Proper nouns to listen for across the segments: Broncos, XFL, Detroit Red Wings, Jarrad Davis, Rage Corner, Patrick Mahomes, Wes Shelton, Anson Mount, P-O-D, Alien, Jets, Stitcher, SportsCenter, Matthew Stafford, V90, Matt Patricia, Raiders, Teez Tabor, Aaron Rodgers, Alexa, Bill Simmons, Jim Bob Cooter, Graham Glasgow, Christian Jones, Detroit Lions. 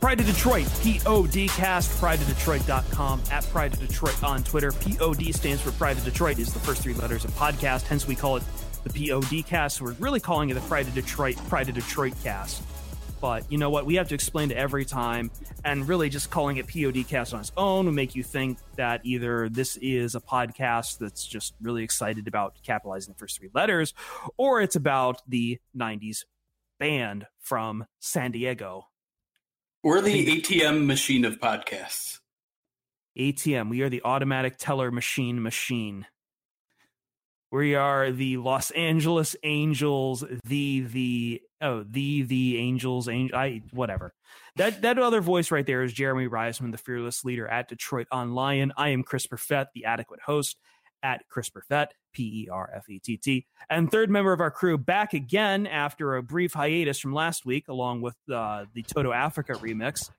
Pride of Detroit, P-O-D cast, prideofdetroit.com, at Pride of Detroit on Twitter. P-O-D stands for Pride of Detroit, is the first three letters of podcast, hence we call it the P-O-D cast. We're really calling it the Pride of Detroit cast. But you know what? We have to explain it every time, and really just calling it P-O-D cast on its own will make you think that either this is a podcast that's just really excited about capitalizing the first three letters, or it's about the 90s band from San Diego. We're the ATM machine of podcasts. ATM. We are the automatic teller machine. We are the Los Angeles Angels, the Angels, whatever. That other voice right there is Jeremy Reisman, the fearless leader at Detroit on Lion. I am Chris Perfette, the adequate host at Chris Perfette, P-E-R-F-E-T-T. And third member of our crew back again after a brief hiatus from last week, along with the Toto Africa remix,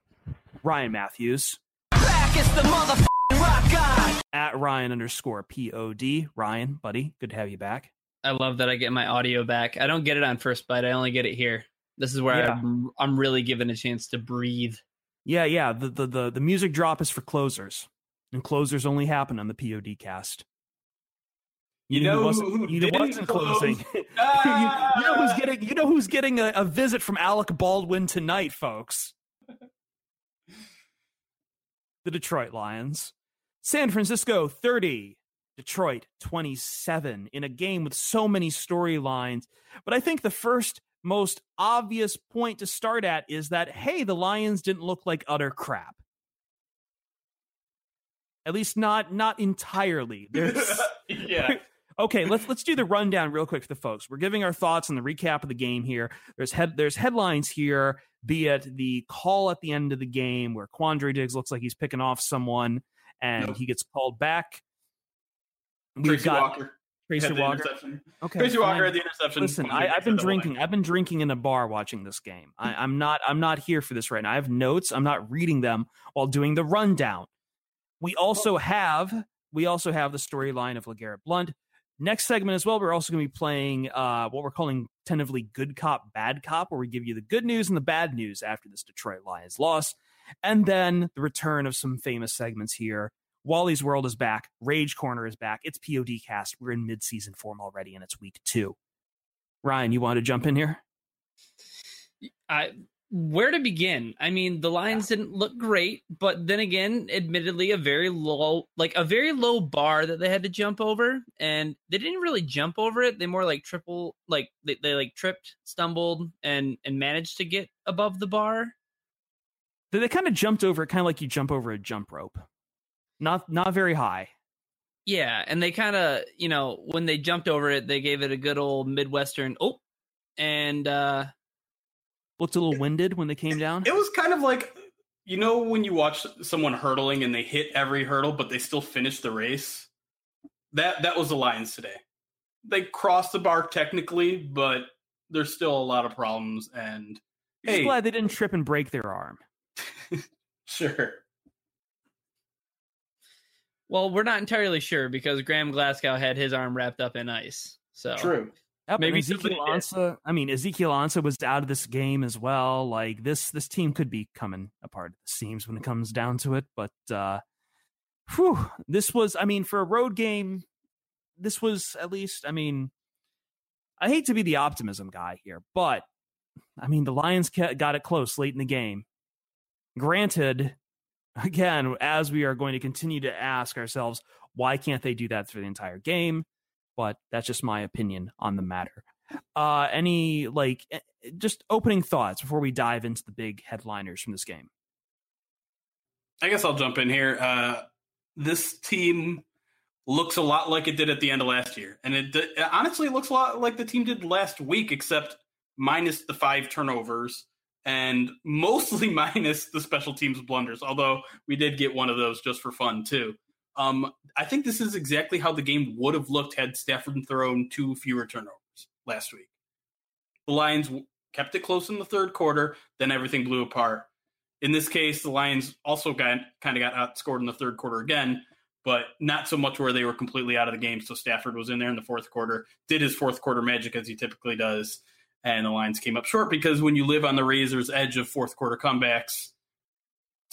Ryan Matthews. Back is the motherfucking rock god. At Ryan_POD. Ryan, buddy, good to have you back. I love that I get my audio back. I don't get it on First Bite. I only get it here. This is where I'm really given a chance to breathe. Yeah. The music drop is for closers, and closers only happen on the POD cast. You know who wasn't closing. You know who's getting a visit from Alec Baldwin tonight, folks. The Detroit Lions. San Francisco 30, Detroit 27, in a game with so many storylines. But I think the first most obvious point to start at is that, hey, the Lions didn't look like utter crap. At least not entirely. Yeah. Okay, let's do the rundown real quick for the folks. We're giving our thoughts on the recap of the game here. There's headlines here, be it the call at the end of the game where Quandre Diggs looks like he's picking off someone and he gets called back. Tracy Walker. Okay, Tracy Walker at the interception. Listen, I've been drinking. I've been drinking in a bar watching this game. I'm not here for this right now. I have notes. I'm not reading them while doing the rundown. We also have the storyline of LeGarrette Blount. Next segment as well, we're also going to be playing what we're calling tentatively Good Cop, Bad Cop, where we give you the good news and the bad news after this Detroit Lions loss. And then the return of some famous segments here. Wally's World is back. Rage Corner is back. It's POD Cast. We're in midseason form already, and it's week 2. Ryan, you want to jump in here? Where to begin? I mean, the Lions didn't look great, but then again, admittedly, a very low bar that they had to jump over, and they didn't really jump over it. They more like tripped, stumbled, and managed to get above the bar. They kind of jumped over it, kind of like you jump over a jump rope, not very high. Yeah, and they kind of, when they jumped over it, they gave it a good old Midwestern and. Looked a little winded when they came down. It was kind of like, when you watch someone hurdling and they hit every hurdle, but they still finish the race. That was the Lions today. They crossed the bar technically, but there's still a lot of problems. And I'm glad they didn't trip and break their arm. Sure. Well, we're not entirely sure because Graham Glasgow had his arm wrapped up in ice. So true. Yep, maybe Ezekiel Ansah was out of this game as well. Like this team could be coming apart at the seams when it comes down to it. But this was, I mean, for a road game, this was at least, I mean, I hate to be the optimism guy here, but I mean, the Lions got it close late in the game. Granted, again, as we are going to continue to ask ourselves, why can't they do that through the entire game? But that's just my opinion on the matter. Any like just opening thoughts before we dive into the big headliners from this game? I guess I'll jump in here. This team looks a lot like it did at the end of last year. And it honestly looks a lot like the team did last week, except minus the 5 turnovers and mostly minus the special teams blunders. Although we did get one of those just for fun too. I think this is exactly how the game would have looked had Stafford thrown 2 fewer turnovers last week. The Lions kept it close in the third quarter, then everything blew apart. In this case, the Lions also got outscored in the third quarter again, but not so much where they were completely out of the game. So Stafford was in there in the fourth quarter, did his fourth quarter magic as he typically does, and the Lions came up short because when you live on the razor's edge of fourth quarter comebacks,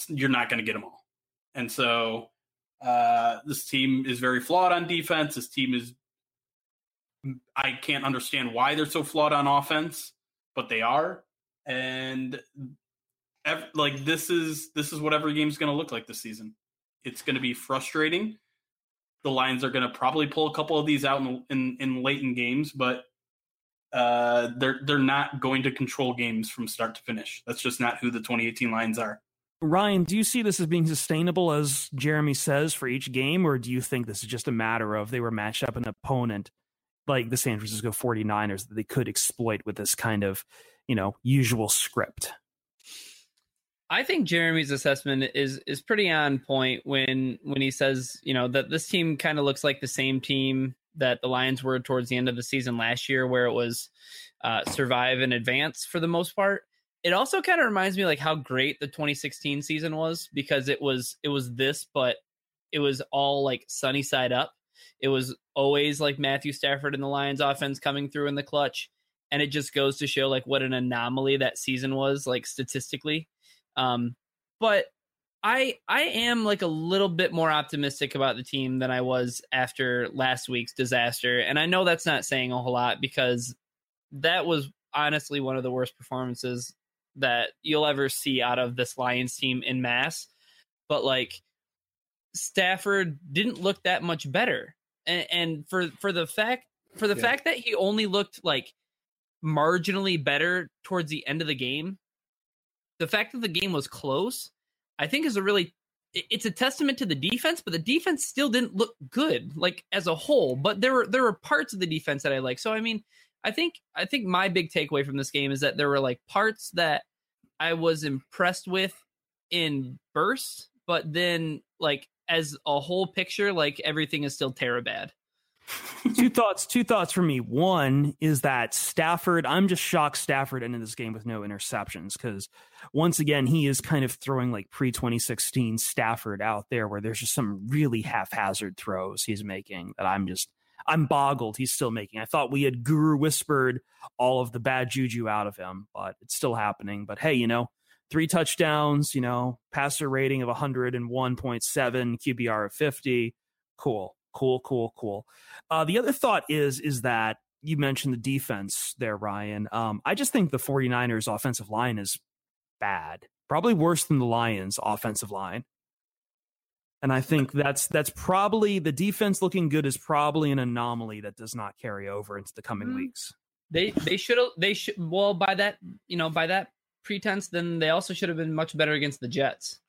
you're not going to get them all. And so... this team is very flawed on defense. This team is, I can't understand why they're so flawed on offense, but they are. And this is what every game's going to look like this season. It's going to be frustrating. The Lions are going to probably pull a couple of these out in late in games, but they're not going to control games from start to finish. That's just not who the 2018 Lions are. Ryan, do you see this as being sustainable, as Jeremy says, for each game, or do you think this is just a matter of they were matched up an opponent like the San Francisco 49ers that they could exploit with this kind of, you know, usual script? I think Jeremy's assessment is pretty on point when he says, you know, that this team kind of looks like the same team that the Lions were towards the end of the season last year, where it was survive and advance for the most part. It also kind of reminds me like how great the 2016 season was, because it was this, but it was all like sunny side up. It was always like Matthew Stafford and the Lions offense coming through in the clutch. And it just goes to show like what an anomaly that season was, like statistically. But I am like a little bit more optimistic about the team than I was after last week's disaster. And I know that's not saying a whole lot, because that was honestly one of the worst performances that you'll ever see out of this Lions team in mass. But like Stafford didn't look that much better. And for the fact that he only looked like marginally better towards the end of the game, the fact that the game was close, I think is it's a testament to the defense, but the defense still didn't look good, like as a whole, but there were parts of the defense that I like. So, I mean, I think my big takeaway from this game is that there were like parts that I was impressed with in bursts, but then like as a whole picture, like everything is still terribad. Two thoughts for me. One is that Stafford, I'm just shocked Stafford ended this game with no interceptions, because once again, he is kind of throwing like pre-2016 Stafford out there, where there's just some really haphazard throws he's making that I'm boggled he's still making. I thought we had guru whispered all of the bad juju out of him, but it's still happening. But hey, you know, 3 touchdowns, you know, passer rating of 101.7, QBR of 50. Cool. The other thought is that you mentioned the defense there, Ryan. I just think the 49ers offensive line is bad, probably worse than the Lions offensive line. And I think that's probably the defense looking good is probably an anomaly that does not carry over into the coming weeks. They should well, by that, you know, by that pretense, then they also should have been much better against the Jets.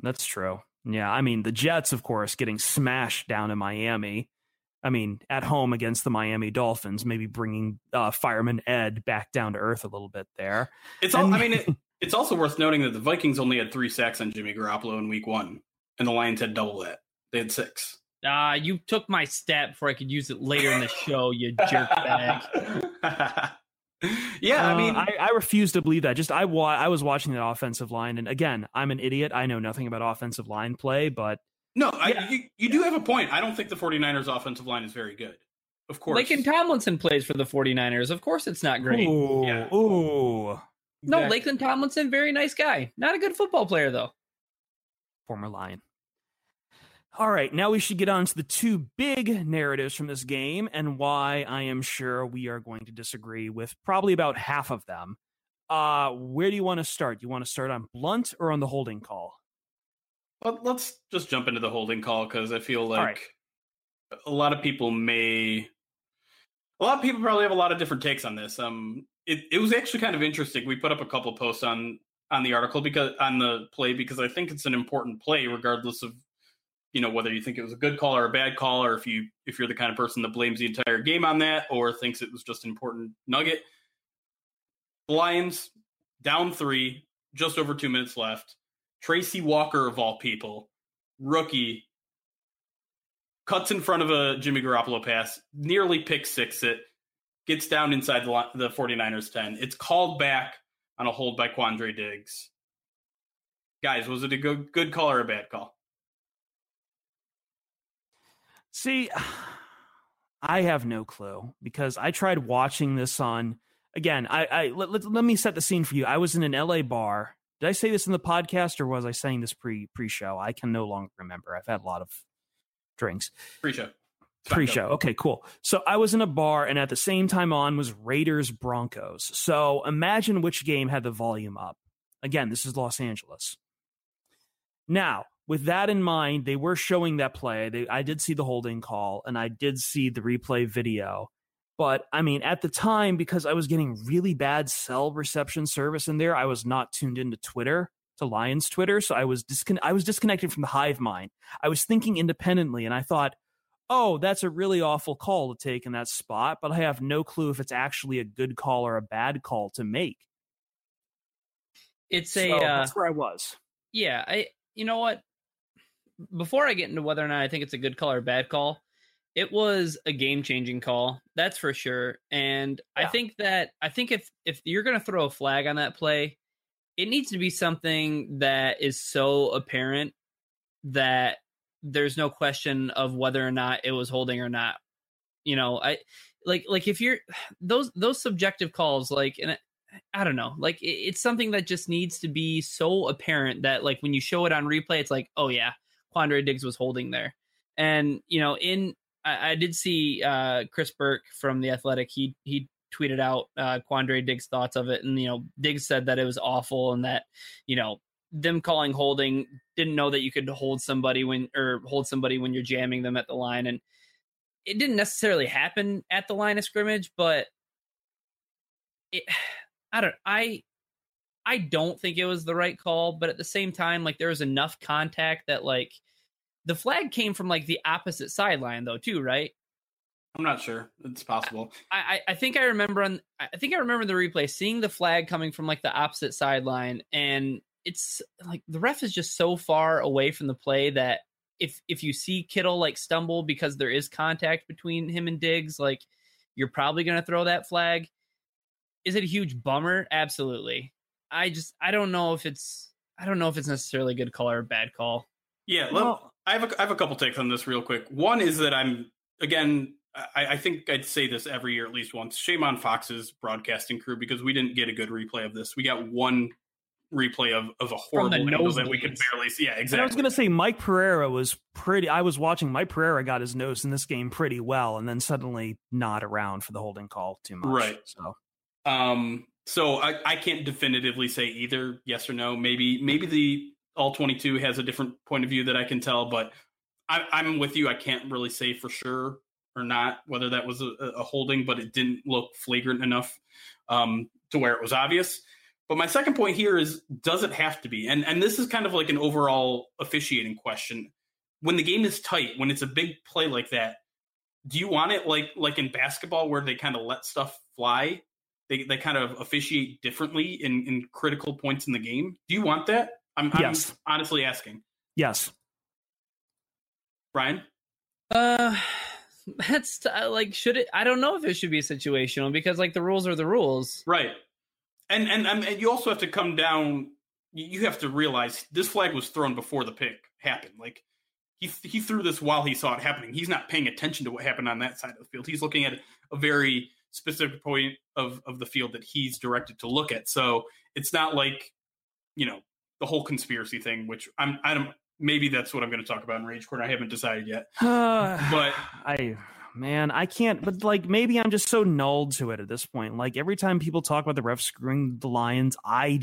That's true. Yeah, I mean, the Jets, of course, getting smashed down in Miami. I mean, at home against the Miami Dolphins, maybe bringing Fireman Ed back down to earth a little bit there. It's also worth noting that the Vikings only had 3 sacks on Jimmy Garoppolo in week 1. And the Lions had double that. They had 6. You took my stat before I could use it later in the show, you jerk bag. Yeah, I mean... I refuse to believe that. Just I was watching that offensive line, and again, I'm an idiot. I know nothing about offensive line play, but No, yeah. You do have a point. I don't think the 49ers offensive line is very good. Of course. Lakeland Tomlinson plays for the 49ers. Of course it's not great. Ooh. Yeah. Ooh. No, exactly. Lakeland Tomlinson, very nice guy. Not a good football player, though. Former Lion. All right, now we should get on to the two big narratives from this game and why I am sure we are going to disagree with probably about half of them. Where do you want to start? Do you want to start on Blount or on the holding call? Well, let's just jump into the holding call because I feel like a lot of people probably have a lot of different takes on this. It was actually kind of interesting. We put up a couple posts on the article because I think it's an important play regardless of, you know, whether you think it was a good call or a bad call, or if you're the kind of person that blames the entire game on that or thinks it was just an important nugget. Lions down 3, just over 2 minutes left. Tracy Walker, of all people, rookie, cuts in front of a Jimmy Garoppolo pass, nearly pick six it, gets down inside the 49ers 10. It's called back on a hold by Quandre Diggs. Guys, was it a good call or a bad call? See, I have no clue because I tried watching this on, again, let me set the scene for you. I was in an LA bar. Did I say this in the podcast or was I saying this pre-show? I can no longer remember. I've had a lot of drinks. Pre-show. Okay, cool. So I was in a bar and at the same time on was Raiders Broncos. So imagine which game had the volume up. Again, this is Los Angeles. Now, with that in mind, they were showing that play. I did see the holding call and I did see the replay video. But I mean, at the time, because I was getting really bad cell reception service in there, I was not tuned into Twitter, to Lions Twitter. So I was disconnected from the hive mind. I was thinking independently and I thought, oh, that's a really awful call to take in that spot, but I have no clue if it's actually a good call or a bad call to make. That's where I was. Yeah, you know what? Before I get into whether or not I think it's a good call or a bad call, it was a game-changing call, that's for sure. And yeah. I think if you're going to throw a flag on that play, it needs to be something that is so apparent that there's no question of whether or not it was holding or not. You know, I like if you're those subjective calls, like, and I don't know, like it's something that just needs to be so apparent that like when you show it on replay, it's like, oh yeah, Quandre Diggs was holding there. And you know, I did see Chris Burke from The Athletic. He tweeted out Quandre Diggs' thoughts of it, and you know, Diggs said that it was awful and that, you know, them calling holding, didn't know that you could hold somebody when you're jamming them at the line. And it didn't necessarily happen at the line of scrimmage, but I don't think it was the right call. But at the same time, like there was enough contact that like the flag came from like the opposite sideline though too, right? I'm not sure. It's possible. I think I remember the replay seeing the flag coming from like the opposite sideline, and it's like the ref is just so far away from the play that if you see Kittle like stumble because there is contact between him and Diggs, like you're probably going to throw that flag. Is it a huge bummer? Absolutely. I don't know if it's necessarily a good call or a bad call. Yeah. Well, I have a couple takes on this real quick. One is that I think I'd say this every year at least once. Shame on Fox's broadcasting crew because we didn't get a good replay of this. We got one replay of a horrible nose that we could barely see. Yeah, exactly. And I was going to say Mike Pereira was pretty. I was watching Mike Pereira got his nose in this game pretty well, and then suddenly not around for the holding call too much. Right. So I can't definitively say either yes or no. Maybe the all 22 has a different point of view that I can tell, but I'm with you. I can't really say for sure or not whether that was a holding, but it didn't look flagrant enough to where it was obvious. But my second point here is, does it have to be? And this is kind of like an overall officiating question. When the game is tight, when it's a big play like that, do you want it like in basketball where they kind of let stuff fly? They kind of officiate differently in critical points in the game. Do you want that? Yes. I'm honestly asking. Yes. Brian? That's like, should it? I don't know if it should be situational because like the rules are the rules. Right. And you also have to come down. You have to realize this flag was thrown before the pick happened. Like He threw this while he saw it happening. He's not paying attention to what happened on that side of the field. He's looking at a very specific point of the field that he's directed to look at. So it's not like, you know, the whole conspiracy thing, which I don't. Maybe that's what I'm going to talk about in Rage Corner. I haven't decided yet. I can't. But like, maybe I'm just so null to it at this point. Like every time people talk about the refs screwing the Lions, I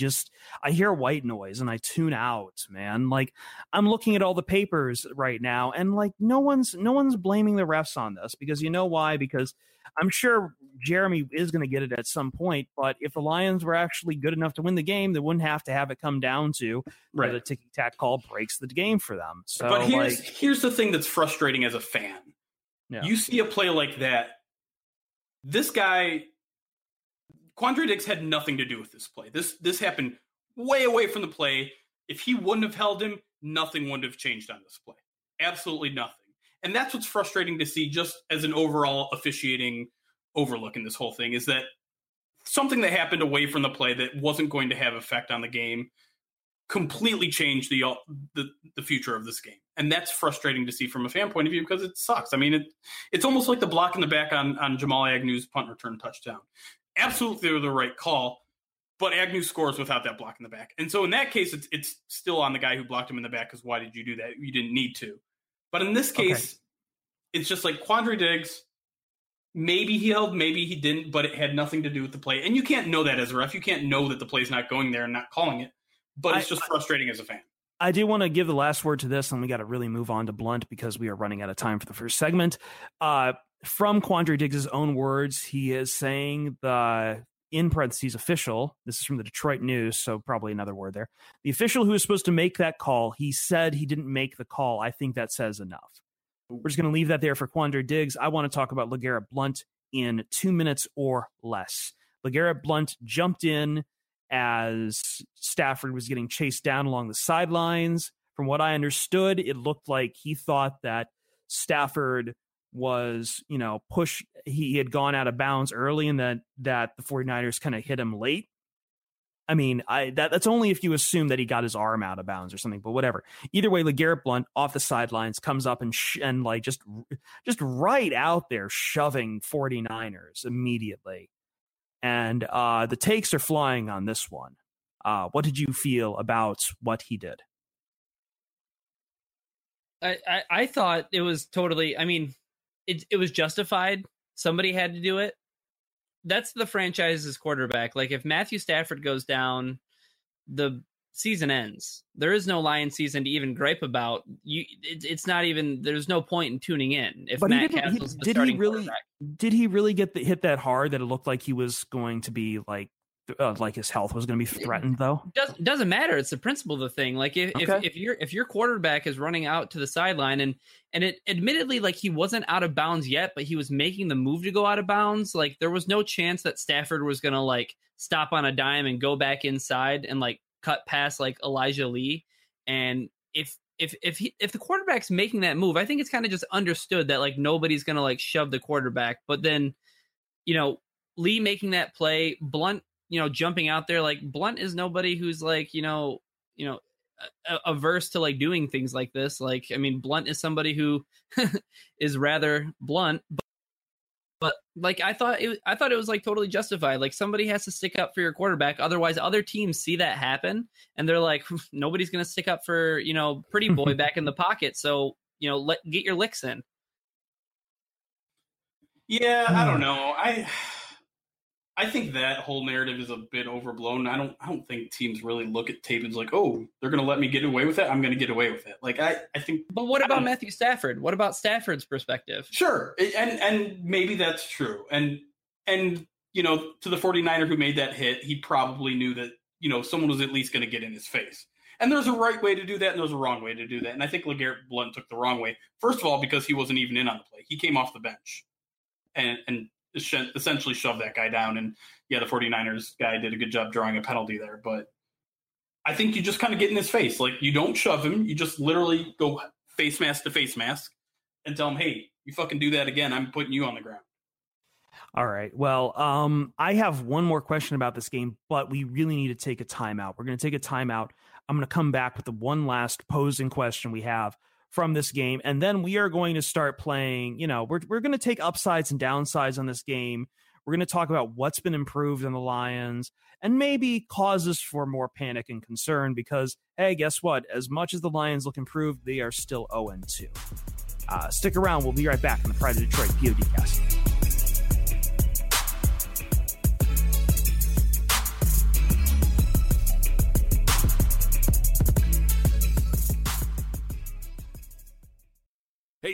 hear white noise and I tune out. Man, like I'm looking at all the papers right now, and like no one's blaming the refs on this because you know why? Because I'm sure Jeremy is going to get it at some point. But if the Lions were actually good enough to win the game, they wouldn't have to have it come down to right. The ticky-tack call breaks the game for them. So, but here's the thing that's frustrating as a fan. Yeah. You see a play like that. This guy, Quandre Diggs, had nothing to do with this play. This happened way away from the play. If he wouldn't have held him, nothing would have changed on this play. Absolutely nothing. And that's what's frustrating to see just as an overall officiating overlook in this whole thing is that something that happened away from the play that wasn't going to have effect on the game completely changed the future of this game. And that's frustrating to see from a fan point of view because it sucks. I mean, it's almost like the block in the back on Jamal Agnew's punt return touchdown. Absolutely the right call, but Agnew scores without that block in the back. And so in that case, it's still on the guy who blocked him in the back because why did you do that? You didn't need to. But in this case, It's just like Quandre Diggs, maybe he held, maybe he didn't, but it had nothing to do with the play. And you can't know that as a ref. You can't know that the play's not going there and not calling it. But it's just frustrating as a fan. I do want to give the last word to this, and we got to really move on to Blunt because we are running out of time for the first segment. From Quandre Diggs' own words, he is saying the, in parentheses, official, this is from the Detroit News, so probably another word there. The official who is supposed to make that call, he said he didn't make the call. I think that says enough. We're just going to leave that there for Quandre Diggs. I want to talk about LeGarrette Blount in 2 minutes or less. LeGarrette Blount jumped in as Stafford was getting chased down along the sidelines. From what I understood, it looked like he thought that Stafford was, you know, he had gone out of bounds early and that the 49ers kind of hit him late. I mean, that's only if you assume that he got his arm out of bounds or something, but whatever. Either way, LeGarrette Blount off the sidelines comes up and like just right out there shoving 49ers immediately. And the takes are flying on this one. What did you feel about what he did? I thought it was totally, I mean, it was justified. Somebody had to do it. That's the franchise's quarterback. Like if Matthew Stafford goes down, the season ends. There is no Lions season to even gripe about. It's not even. There's no point in tuning in. If Matt Castle's the starting quarterback, did he really get hit that hard that it looked like he was going to be like his health was going to be threatened? Though doesn't matter. It's the principle of the thing. Like if your quarterback is running out to the sideline and it admittedly like he wasn't out of bounds yet, but he was making the move to go out of bounds. Like there was no chance that Stafford was going to like stop on a dime and go back inside and like cut past like Elijah Lee. And if the quarterback's making that move, I think it's kind of just understood that like nobody's going to like shove the quarterback. But then, you know, Lee making that play, Blount, you know, jumping out there, like Blount is nobody who's like, you know, averse to like doing things like this. Like, I mean, Blount is somebody who is rather blunt, but like I thought it was like totally justified. Like somebody has to stick up for your quarterback, otherwise other teams see that happen and they're like, nobody's going to stick up for, you know, pretty boy back in the pocket. So, you know, get your licks in. Yeah, I don't know. I think that whole narrative is a bit overblown. I don't think teams really look at tape and like, oh, they're going to let me get away with it. I'm going to get away with it. Like I think. But what about Matthew Stafford? What about Stafford's perspective? Sure. And maybe that's true. And, you know, to the 49er who made that hit, he probably knew that, you know, someone was at least going to get in his face. And there's a right way to do that. And there's a wrong way to do that. And I think LeGarrette Blount took the wrong way. First of all, because he wasn't even in on the play. He came off the bench and essentially shoved that guy down. And yeah, the 49ers guy did a good job drawing a penalty there, but I think you just kind of get in his face. Like you don't shove him. You just literally go face mask to face mask and tell him, hey, you fucking do that again, I'm putting you on the ground. All right. Well, I have one more question about this game, but we really need to take a timeout. We're going to take a timeout. I'm going to come back with the one last posing question we have from this game. And then we are going to start playing, you know, we're going to take upsides and downsides on this game. We're going to talk about what's been improved in the Lions and maybe causes for more panic and concern because, hey, guess what? As much as the Lions look improved, they are still 0-2. Stick around. We'll be right back on the Pride of Detroit P-O-D cast. Hey,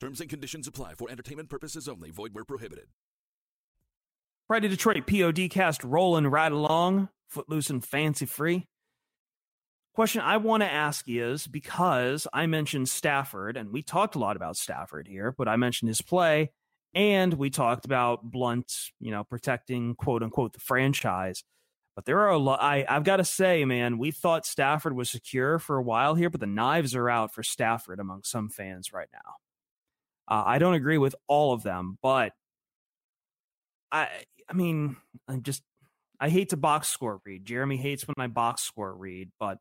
Terms and conditions apply for entertainment purposes only. Void where prohibited. Pride of Detroit POD cast rolling right along, footloose and fancy free. Question I want to ask is, because I mentioned Stafford, and we talked a lot about Stafford here, but I mentioned his play, and we talked about Blount, you know, protecting, quote-unquote, the franchise. But there are a lot, I've got to say, man, we thought Stafford was secure for a while here, but the knives are out for Stafford among some fans right now. I don't agree with all of them, but I hate to box score read. Jeremy hates when I box score read, but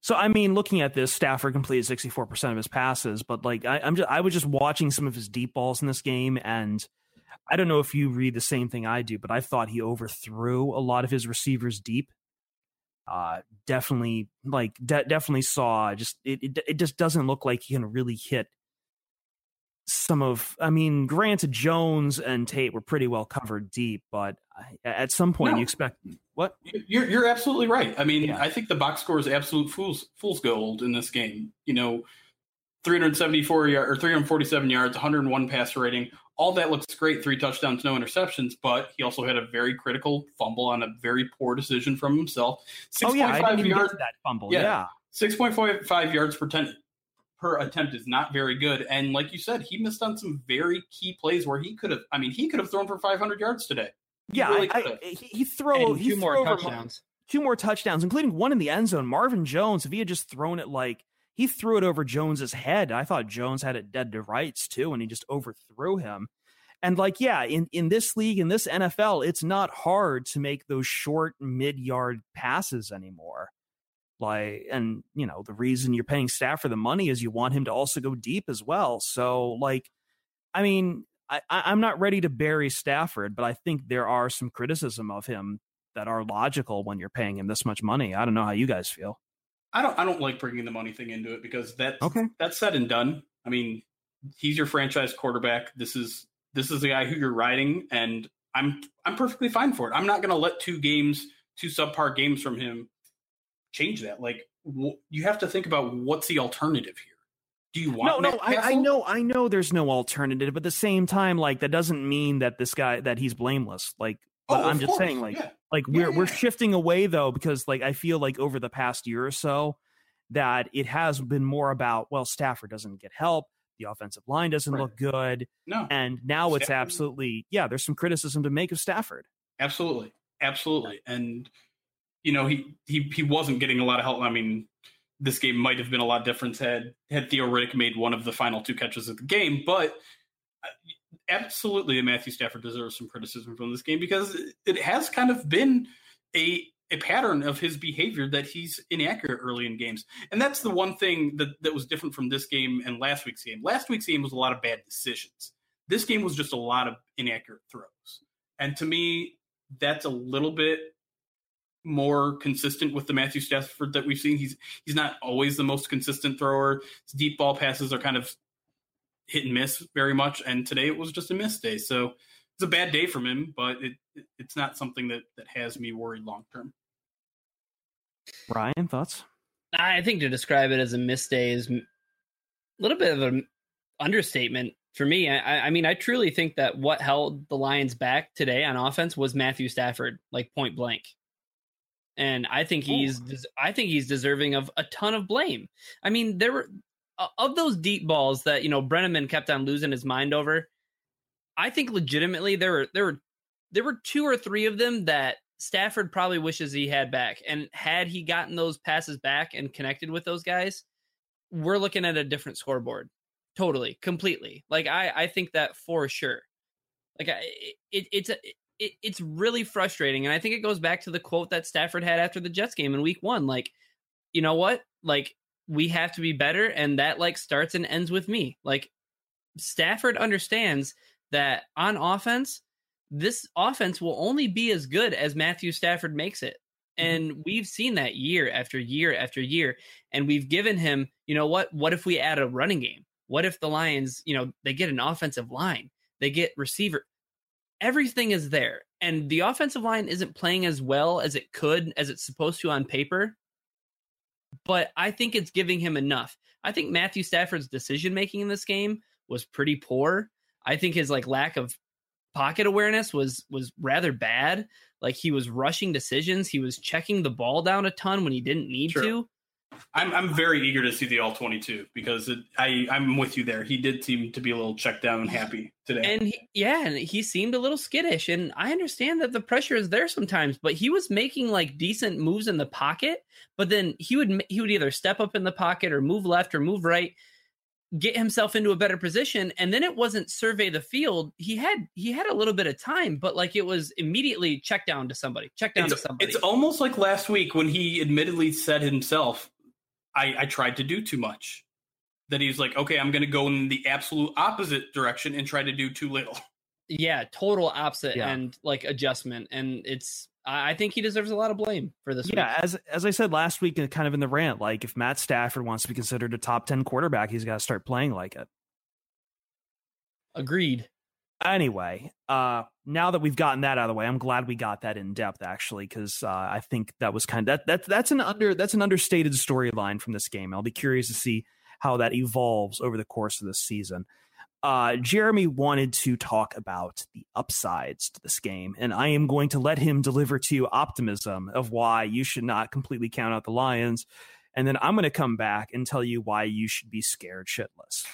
so I mean, looking at this, Stafford completed 64% of his passes, but like I was just watching some of his deep balls in this game, and I don't know if you read the same thing I do, but I thought he overthrew a lot of his receivers deep. Definitely saw just it just doesn't look like he can really hit. Granted, Jones and Tate were pretty well covered deep, but at some point you expect what? You're absolutely right. I mean, yeah. I think the box score is absolute fool's gold in this game. You know, 374 yards or 347 yards, 101 passer rating. All that looks great. 3 touchdowns, no interceptions, but he also had a very critical fumble on a very poor decision from himself. 6.5 yards that fumble. Yeah. 6.5 yards per attempt is not very good. And like you said, he missed on some very key plays where he could have thrown for 500 yards today. Two more touchdowns, including one in the end zone. Marvin Jones, if he had just thrown it, like he threw it over Jones's head. I thought Jones had it dead to rights too, and he just overthrew him. And like, yeah, in this league, in this NFL, it's not hard to make those short mid-yard passes anymore. Like, and you know, the reason you're paying Stafford the money is you want him to also go deep as well. So like, I mean, I'm not ready to bury Stafford, but I think there are some criticism of him that are logical when you're paying him this much money. I don't know how you guys feel. I don't like bringing the money thing into it because that's said and done. I mean, he's your franchise quarterback. This is the guy who you're riding, and I'm perfectly fine for it. I'm not going to let two subpar games from him change that. Like, you have to think about what's the alternative here. Do you want? No, I know there's no alternative, but at the same time, like, that doesn't mean that this guy, that he's blameless. Like, we're shifting away though, because like, I feel like over the past year or so that it has been more about, well, Stafford doesn't get help. The offensive line doesn't look good. No. And now Stafford, it's absolutely, there's some criticism to make of Stafford. Absolutely. Absolutely. And, you know, he wasn't getting a lot of help. I mean, this game might have been a lot different had Theo Riddick made one of the final 2 catches of the game. But absolutely, Matthew Stafford deserves some criticism from this game because it has kind of been a pattern of his behavior that he's inaccurate early in games. And that's the one thing that was different from this game and last week's game. Last week's game was a lot of bad decisions. This game was just a lot of inaccurate throws. And to me, that's a little bit more consistent with the Matthew Stafford that we've seen. He's not always the most consistent thrower. His deep ball passes are kind of hit and miss very much, and today it was just a miss day. So it's a bad day from him, but it's not something that has me worried long term. Ryan, thoughts? I think to describe it as a missed day is a little bit of an understatement for me. I mean, I truly think that what held the Lions back today on offense was Matthew Stafford, like point blank. And I think he's deserving of a ton of blame. I mean, there were of those deep balls that, you know, Brenneman kept on losing his mind over. I think legitimately there were two or three of them that Stafford probably wishes he had back. And had he gotten those passes back and connected with those guys, we're looking at a different scoreboard. Totally, completely. Like, I think that for sure. Like, it's really frustrating. And I think it goes back to the quote that Stafford had after the Jets game in week 1. Like, you know what? Like, we have to be better. And that, like, starts and ends with me. Like, Stafford understands that on offense, this offense will only be as good as Matthew Stafford makes it. And we've seen that year after year after year. And we've given him, you know what? What if we add a running game? What if the Lions, you know, they get an offensive line, they get receiver, everything is there. And the offensive line isn't playing as well as it could, as it's supposed to on paper. But I think it's giving him enough. I think Matthew Stafford's decision-making in this game was pretty poor. I think his like lack of pocket awareness was rather bad. Like, he was rushing decisions. He was checking the ball down a ton when he didn't need to. I'm very eager to see the all-22 because I'm with you there. He did seem to be a little checked down and happy today. And he seemed a little skittish. And I understand that the pressure is there sometimes, but he was making like decent moves in the pocket. But then he would either step up in the pocket or move left or move right, get himself into a better position. And then it wasn't survey the field. He had a little bit of time, but like it was immediately check down to somebody. It's almost like last week when he admittedly said himself, I tried to do too much, that he was like, okay, I'm going to go in the absolute opposite direction and try to do too little. Yeah. Total opposite and like adjustment. And I think he deserves a lot of blame for this. Yeah. Week. As I said last week, kind of in the rant, like if Matt Stafford wants to be considered a top 10 quarterback, he's got to start playing like it. Agreed. Anyway, now that we've gotten that out of the way, I'm glad we got that in depth, actually, because I think that was kind of that's an understated storyline from this game. I'll be curious to see how that evolves over the course of this season. Jeremy wanted to talk about the upsides to this game, and I am going to let him deliver to you optimism of why you should not completely count out the Lions. And then I'm going to come back and tell you why you should be scared shitless.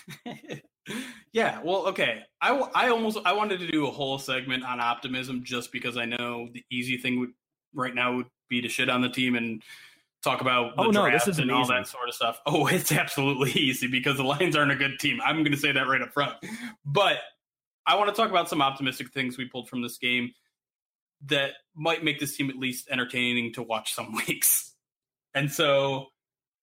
Yeah, well, okay. I wanted to do a whole segment on optimism just because I know the easy thing right now would be to shit on the team and talk about drafts and all easy. That sort of stuff. Oh, it's absolutely easy because the Lions aren't a good team. I'm going to say that right up front. But I want to talk about some optimistic things we pulled from this game that might make this team at least entertaining to watch some weeks. And so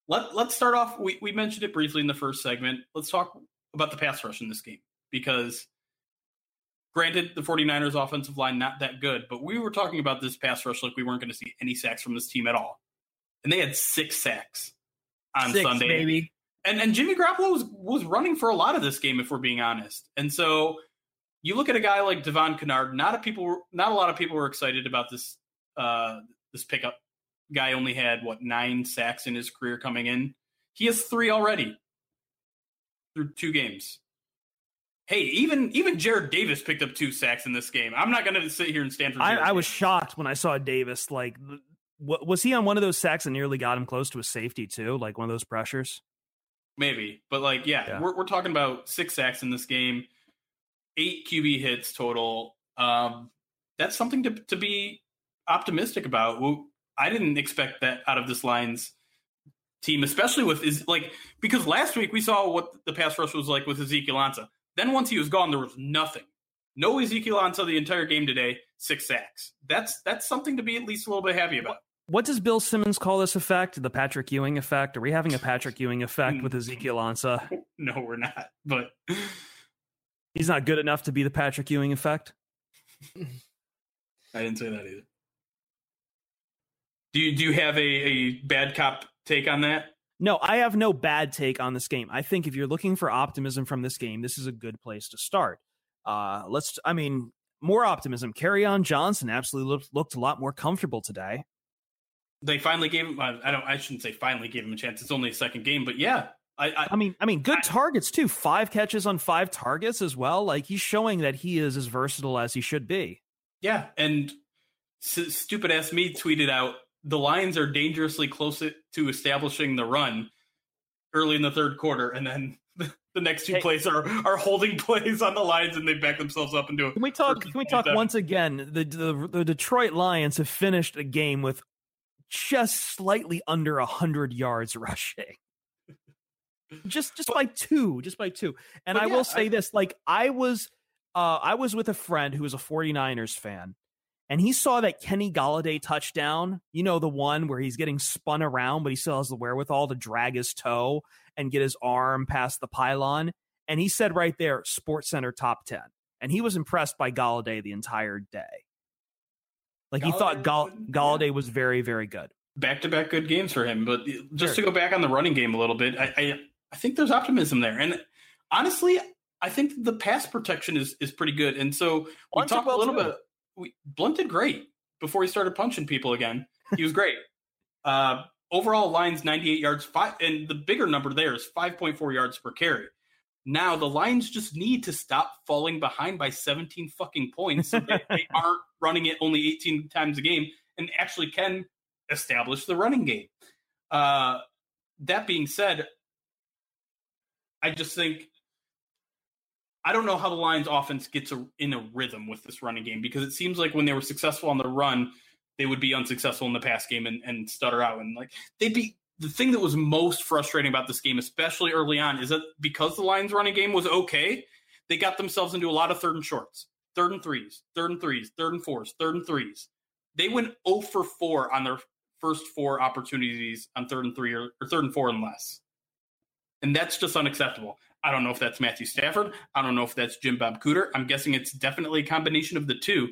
let's start off. We mentioned it briefly in the first segment. Let's talk about the pass rush in this game, because granted, the 49ers offensive line, not that good, but we were talking about this pass rush like we weren't going to see any sacks from this team at all. And they had 6 sacks on Sunday. Baby. And Jimmy Garoppolo was running for a lot of this game, if we're being honest. And so you look at a guy like Devon Kennard, not a lot of people were excited about this, this pickup. Guy only had 9 sacks in his career coming in. He has 3 already through 2 games. Hey, even Jarrad Davis picked up 2 sacks in this game. I'm not going to sit here and stand for Jarrad Davis. I was shocked when I saw Davis. Like, was he on one of those sacks that nearly got him close to a safety too? Like one of those pressures? Maybe, but like, yeah. We're talking about 6 sacks in this game, 8 QB hits total. That's something to be optimistic about. I didn't expect that out of this Lions team, especially because last week we saw what the pass rush was like with Ezekiel Ansah. Then once he was gone, there was nothing. No Ezekiel Ansah the entire game today, 6 sacks. That's something to be at least a little bit happy about. What does Bill Simmons call this effect? The Patrick Ewing effect? Are we having a Patrick Ewing effect with Ezekiel Ansah? No, we're not, but he's not good enough to be the Patrick Ewing effect. I didn't say that either. Do you have a bad cop take on that? No, I have no bad take on this game. I think if you're looking for optimism from this game, this is a good place to start. More optimism. Kerryon Johnson absolutely looked a lot more comfortable today. They finally gave him. I shouldn't say finally gave him a chance. It's only a second game, but yeah. I mean, good targets too. 5 catches on 5 targets as well. Like, he's showing that he is as versatile as he should be. Yeah, and stupid ass me tweeted out the Lions are dangerously close to establishing the run early in the third quarter, and then the next two plays are holding plays on the Lions, and they back themselves up and do it. Can we talk once again? The Detroit Lions have finished a game with just slightly under 100 yards rushing. Just by two. And I will say this, like, I was with a friend who was a 49ers fan, and he saw that Kenny Golladay touchdown, you know, the one where he's getting spun around, but he still has the wherewithal to drag his toe and get his arm past the pylon. And he said right there, SportsCenter top 10. And he was impressed by Golladay the entire day. Like, he thought Golladay was very, very good. Back-to-back good games for him. But just to go back on the running game a little bit, I think there's optimism there. And honestly, I think the pass protection is pretty good. And so we talked a little bit. Blount did great before he started punching people again. He was great. Overall, Lions 98 yards, 5, and the bigger number there is 5.4 yards per carry. Now the Lions just need to stop falling behind by 17 fucking points. So they aren't running it only 18 times a game and actually can establish the running game. That being said, I just think I don't know how the Lions offense gets in a rhythm with this running game, because it seems like when they were successful on the run, they would be unsuccessful in the pass game and stutter out. And like they'd be the thing that was most frustrating about this game, especially early on, is that because the Lions running game was okay, they got themselves into a lot of third and shorts, third and threes, third and fours, third and threes. They went 0 for 4 on their first 4 opportunities on third and three or third and four and less. And that's just unacceptable. I don't know if that's Matthew Stafford. I don't know if that's Jim Bob Cooter. I'm guessing it's definitely a combination of the two.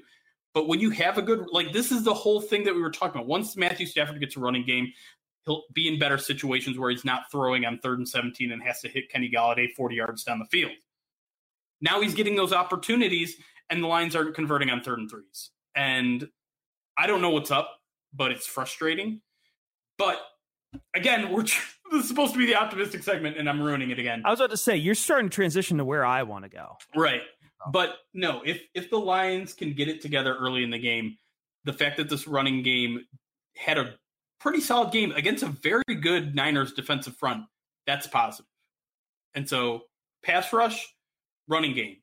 But when you have a good, like, this is the whole thing that we were talking about. Once Matthew Stafford gets a running game, he'll be in better situations where he's not throwing on third and 17 and has to hit Kenny Golladay 40 yards down the field. Now he's getting those opportunities, and the Lions aren't converting on third and threes. And I don't know what's up, but it's frustrating. But again, this is supposed to be the optimistic segment, and I'm ruining it again. I was about to say, you're starting to transition to where I want to go. Right. But no, if the Lions can get it together early in the game, the fact that this running game had a pretty solid game against a very good Niners defensive front, that's positive. And so pass rush, running game,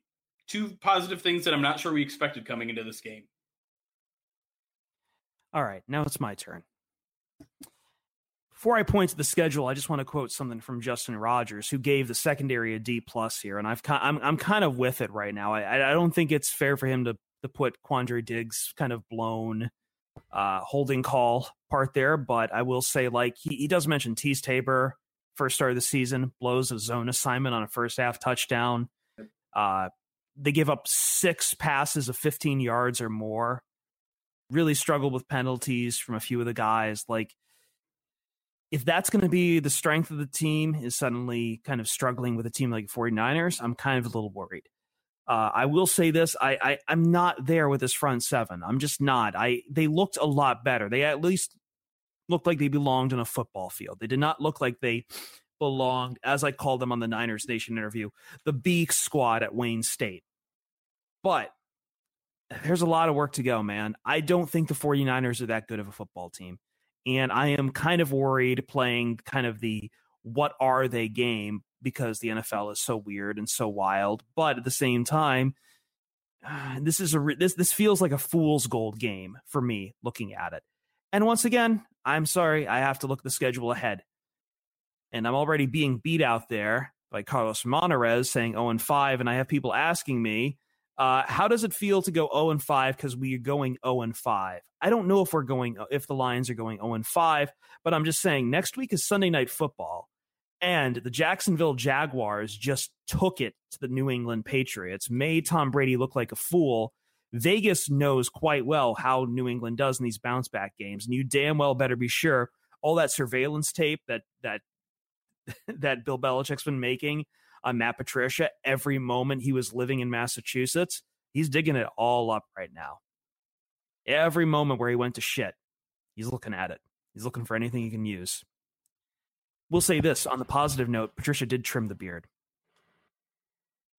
two positive things that I'm not sure we expected coming into this game. All right, now it's my turn. Before I point to the schedule, I just want to quote something from Justin Rogers, who gave the secondary a D+ here, and I'm kind of with it right now. I don't think it's fair for him to put Quandre Diggs kind of blown holding call part there, but I will say, like, he does mention Teez Tabor, first start of the season, blows a zone assignment on a first half touchdown. They give up 6 passes of 15 yards or more. Really struggled with penalties from a few of the guys, like. If that's going to be the strength of the team, is suddenly kind of struggling with a team like 49ers, I'm kind of a little worried. I will say this. I'm not there with this front seven. I'm just not. They looked a lot better. They at least looked like they belonged on a football field. They did not look like they belonged, as I called them on the Niners Nation interview, the B squad at Wayne State. But there's a lot of work to go, man. I don't think the 49ers are that good of a football team. And I am kind of worried playing kind of the what are they game, because the NFL is so weird and so wild. But at the same time, this is this feels like a fool's gold game for me looking at it. And once again, I'm sorry, I have to look at the schedule ahead. And I'm already being beat out there by Carlos Monterez saying 0-5. And I have people asking me, how does it feel to go 0-5 because we are going 0-5? I don't know if the Lions are going 0-5, but I'm just saying next week is Sunday Night Football, and the Jacksonville Jaguars just took it to the New England Patriots, made Tom Brady look like a fool. Vegas knows quite well how New England does in these bounce-back games, and you damn well better be sure all that surveillance tape that Bill Belichick's been making on Matt Patricia every moment he was living in Massachusetts, He's digging it all up right now. Every moment where he went to shit, he's looking at it. He's looking for anything he can use. We'll say this on the positive note: Patricia did trim the beard,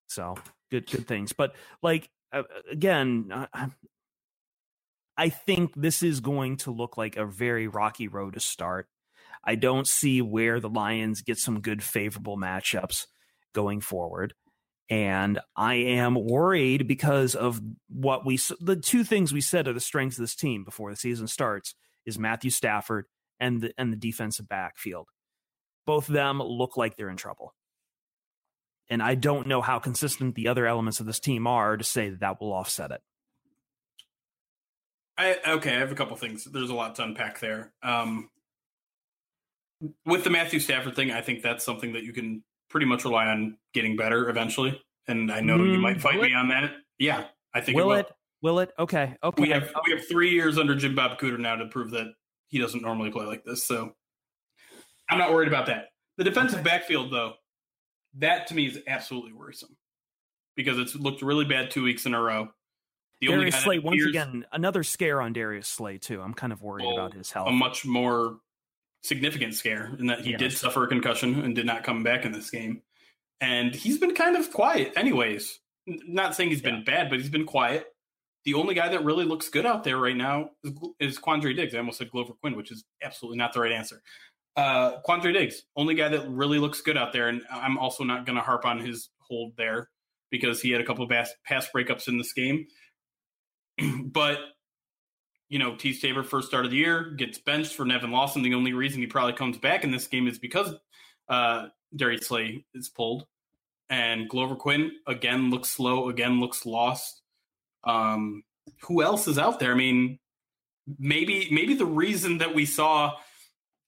so good things. But like again, I think this is going to look like a very rocky road to start. I don't see where the Lions get some good favorable matchups going forward. And I am worried because of what the two things we said are the strengths of this team before the season starts is Matthew Stafford and the defensive backfield. Both of them look like they're in trouble. And I don't know how consistent the other elements of this team are to say that will offset it. Okay, I have a couple things. There's a lot to unpack there. With the Matthew Stafford thing, I think that's something that you can pretty much rely on getting better eventually. And I know you might fight me on that. Yeah, I think Will it? Okay. We have 3 years under Jim Bob Cooter now to prove that he doesn't normally play like this. So I'm not worried about that. The defensive backfield, though, that to me is absolutely worrisome because it's looked really bad 2 weeks in a row. Darius Slay, once again, another scare on Darius Slay, too. I'm kind of worried about his health. A much more significant scare in that he did suffer a concussion and did not come back in this game. And he's been kind of quiet anyways. Not saying he's been bad, but he's been quiet. The only guy that really looks good out there right now is Quandre Diggs. I almost said Glover Quinn, which is absolutely not the right answer. Quandre Diggs, only guy that really looks good out there. And I'm also not going to harp on his hold there because he had a couple of pass breakups in this game. But, you know, Teez Tabor, first start of the year, gets benched for Nevin Lawson. The only reason he probably comes back in this game is because Darius Slay is pulled. And Glover Quinn, again, looks slow, again, looks lost. Who else is out there? I mean, maybe the reason that we saw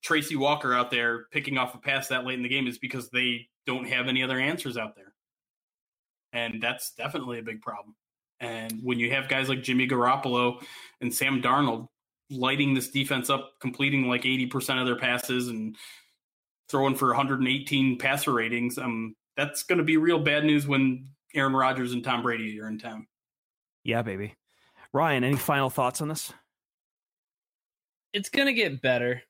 Tracy Walker out there picking off a pass that late in the game is because they don't have any other answers out there. And that's definitely a big problem. And when you have guys like Jimmy Garoppolo and Sam Darnold lighting this defense up, completing like 80% of their passes and throwing for 118 passer ratings, that's going to be real bad news when Aaron Rodgers and Tom Brady are in town. Yeah, baby. Ryan, any final thoughts on this? It's going to get better.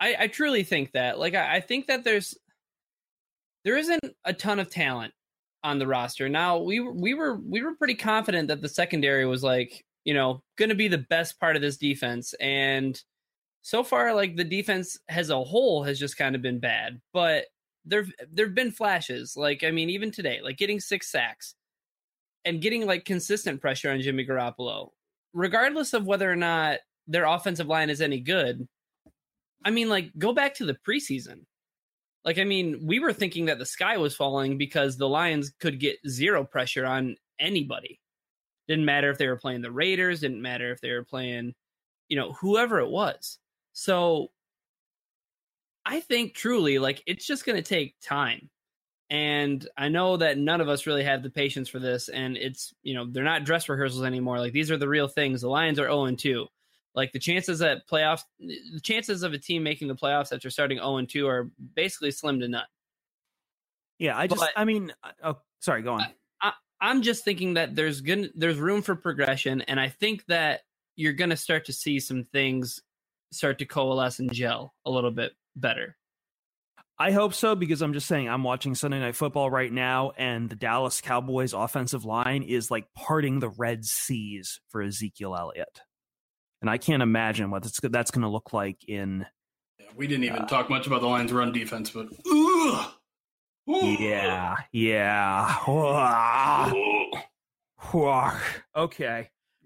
I truly think that. Like, I think that there isn't a ton of talent on the roster. Now we were pretty confident that the secondary was like, you know, going to be the best part of this defense. And so far, like the defense as a whole has just kind of been bad, but there've been flashes. Like, I mean, even today, like getting 6 sacks and getting like consistent pressure on Jimmy Garoppolo, regardless of whether or not their offensive line is any good. I mean, like go back to the preseason. Like, I mean, we were thinking that the sky was falling because the Lions could get zero pressure on anybody. Didn't matter if they were playing the Raiders. Didn't matter if they were playing, you know, whoever it was. So I think truly, like, it's just going to take time. And I know that none of us really have the patience for this. And it's, you know, they're not dress rehearsals anymore. Like, these are the real things. The Lions are 0-2. Like the chances of a team making the playoffs after starting 0-2 are basically slim to none. Yeah, sorry, go on. I'm just thinking that there's room for progression, and I think that you're going to start to see some things start to coalesce and gel a little bit better. I hope so, because I'm just saying I'm watching Sunday Night Football right now, and the Dallas Cowboys offensive line is like parting the Red Seas for Ezekiel Elliott. And I can't imagine what that's going to look like in... Yeah, we didn't even talk much about the Lions' run defense, but... Okay.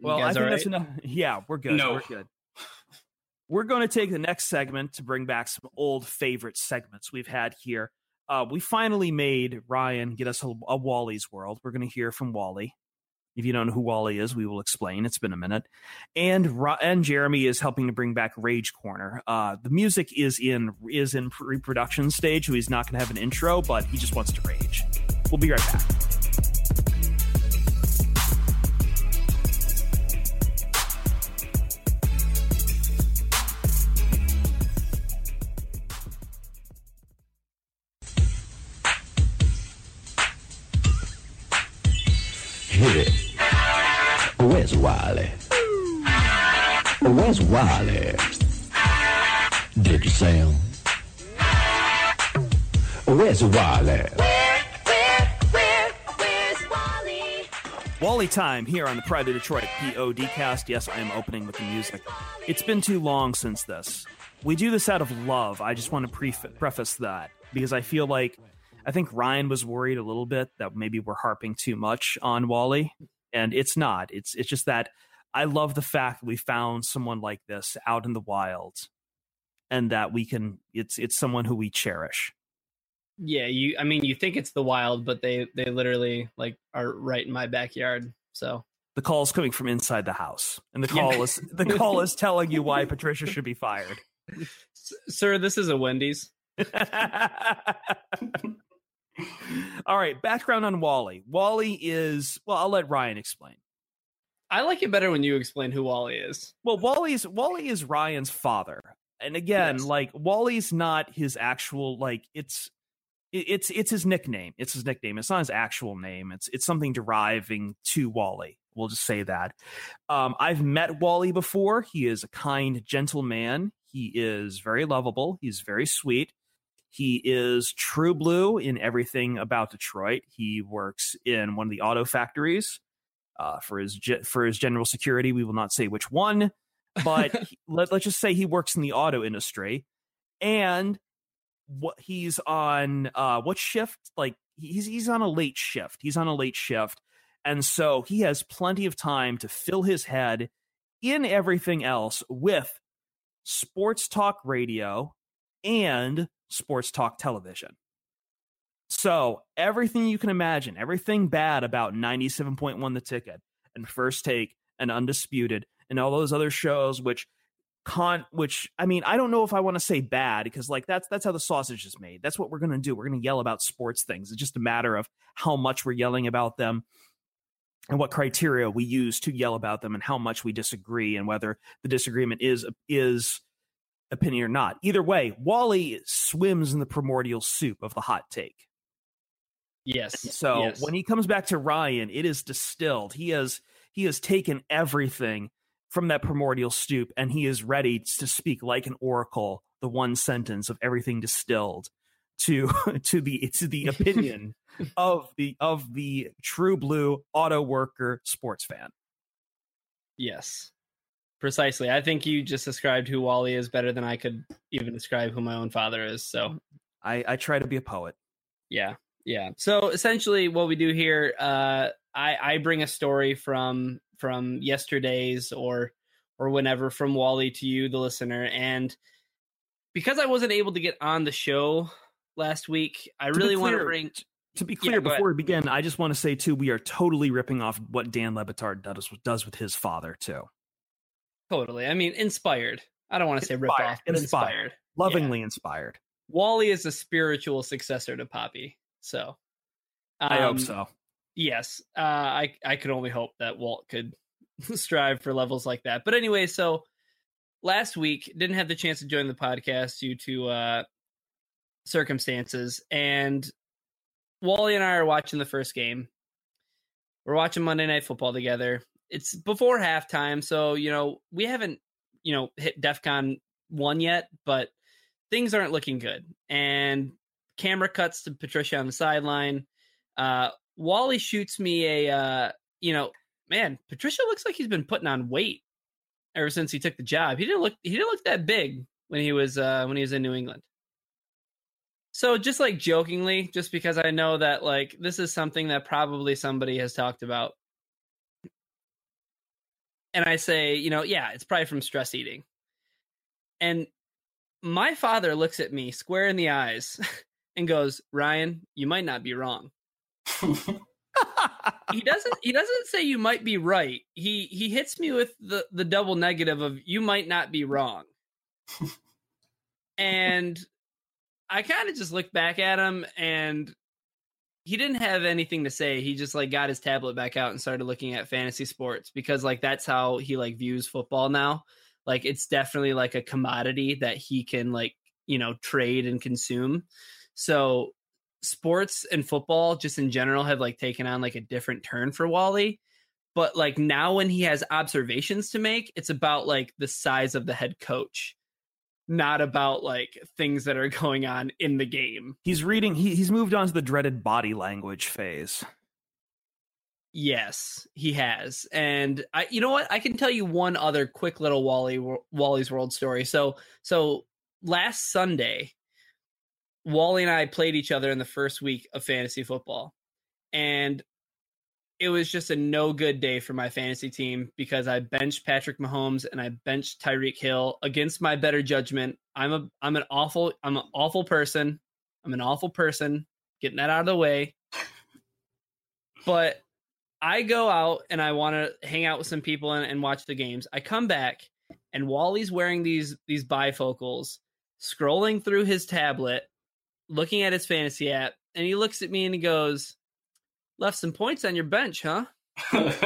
Well, I think that's enough. Yeah, we're good. No. We're good. We're going to take the next segment to bring back some old favorite segments we've had here. We finally made Ryan get us a Wally's World. We're going to hear from Wally. If you don't know who Wally is, we will explain. It's been a minute. And Jeremy is helping to bring back Rage Corner. The music is in pre-production stage, so he's not going to have an intro, but he just wants to rage. We'll be right back. Hit it. Wiley? Where's Wiley? Did you say him? Where's Wiley? Wally time here on the Pride of Detroit P-O-D cast. Yes, I am opening with the music. It's been too long since this. We do this out of love. I just want to preface that because I feel like I think Ryan was worried a little bit that maybe we're harping too much on Wally, and it's not. It's just that I love the fact that we found someone like this out in the wild and that we can it's someone who we cherish. Yeah, you think it's the wild, but they literally like are right in my backyard. So the call is coming from inside the house, and the call is telling you why Patricia should be fired. Sir, this is a Wendy's. All right, background on Wally. Wally is, well, I'll let Ryan explain. I like it better when you explain who Wally is. Well, Wally is Ryan's father, and again, yes. Like Wally's not his actual like it's his nickname. It's his nickname. It's not his actual name. It's something deriving to Wally. We'll just say that. I've met Wally before. He is a kind, gentle man. He is very lovable. He's very sweet. He is true blue in everything about Detroit. He works in one of the auto factories for his general security. We will not say which one, but let's just say he works in the auto industry. And what he's on what shift? Like he's on a late shift. He's on a late shift. And so he has plenty of time to fill his head in everything else with sports talk radio and sports talk television. So everything you can imagine, everything bad about 97.1 The Ticket and First Take and Undisputed and all those other shows, which I mean, I don't know if I want to say bad because like that's how the sausage is made. That's what we're going to do. We're going to yell about sports things. It's just a matter of how much we're yelling about them and what criteria we use to yell about them and how much we disagree and whether the disagreement is opinion or not. Either way, Wally swims in the primordial soup of the hot take. Yes. So yes. When he comes back to Ryan, it is distilled. He has taken everything from that primordial soup, and he is ready to speak like an oracle, the one sentence of everything distilled to the opinion of the true blue auto worker sports fan. Yes, precisely. I think you just described who Wally is better than I could even describe who my own father is. So I try to be a poet. Yeah. So essentially what we do here, I bring a story from yesterday's or whenever from Wally to you, the listener. And because I wasn't able to get on the show last week, I really want to bring... To be clear, before we begin, I just want to say, too, we are totally ripping off what Dan Le Batard does with his father, too. Totally. I mean, inspired. I don't want to say rip off, but inspired. Lovingly inspired. Wally is a spiritual successor to Poppy. So I hope so. Yes. I could only hope that Walt could strive for levels like that. But anyway, so last week didn't have the chance to join the podcast due to circumstances. And Wally and I are watching the first game. We're watching Monday Night Football together. It's before halftime, so, you know, we haven't, you know, hit DEFCON 1 yet, but things aren't looking good. And camera cuts to Patricia on the sideline. Wally shoots me Patricia looks like he's been putting on weight ever since he took the job. He didn't look that big when he was in New England. So just like jokingly, just because I know that like this is something that probably somebody has talked about. And I say, you know, yeah, it's probably from stress eating. And my father looks at me square in the eyes and goes, Ryan, you might not be wrong. He doesn't say you might be right. He hits me with the double negative of you might not be wrong. And I kind of just looked back at him, and he didn't have anything to say. He just like got his tablet back out and started looking at fantasy sports because like that's how he like views football now. Like it's definitely like a commodity that he can like, you know, trade and consume. So sports and football just in general have like taken on like a different turn for Wally. But like now when he has observations to make, it's about like the size of the head coach, not about like things that are going on in the game. He's reading. He's moved on to the dreaded body language phase. Yes, he has. And you know what? I can tell you one other quick little Wally's World story. So last Sunday, Wally and I played each other in the first week of fantasy football, and it was just a no good day for my fantasy team because I benched Patrick Mahomes and I benched Tyreek Hill against my better judgment. I'm an awful person. I'm an awful person, getting that out of the way. But I go out and I want to hang out with some people and watch the games. I come back and Wally's wearing these bifocals, scrolling through his tablet, looking at his fantasy app, and he looks at me and he goes, "Left some points on your bench, huh?" It's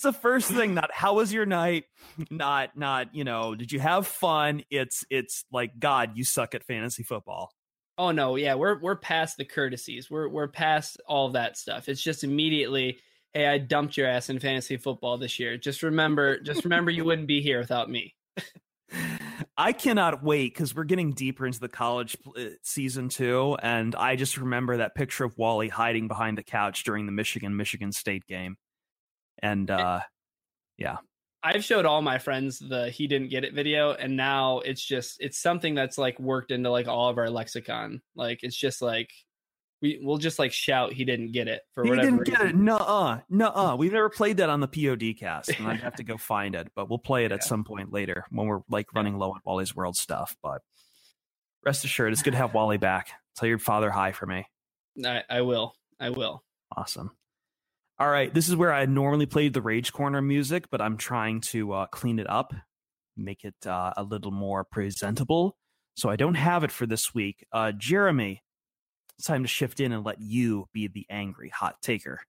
the first thing. Not how was your night? Not you know, did you have fun? It's like, God, you suck at fantasy football. Oh no, yeah, we're past the courtesies. We're past all that stuff. It's just immediately, hey, I dumped your ass in fantasy football this year. Just remember, you wouldn't be here without me. I cannot wait because we're getting deeper into the college season too, and I just remember that picture of Wally hiding behind the couch during the Michigan State game, and yeah, I've showed all my friends the "he didn't get it" video, and now it's something that's like worked into like all of our lexicon. Like it's just like we'll just like shout "he didn't get it" for whatever. He didn't get it. Nuh-uh. We've never played that on the P-O-D cast, and I have to go find it, but we'll play it at some point later when we're like running low on Wally's World stuff. But rest assured, it's good to have Wally back. Tell your father hi for me. I will. Awesome. All right, this is where I normally played the Rage Corner music, but I'm trying to clean it up, make it a little more presentable. So I don't have it for this week. Jeremy, it's time to shift in and let you be the angry hot taker.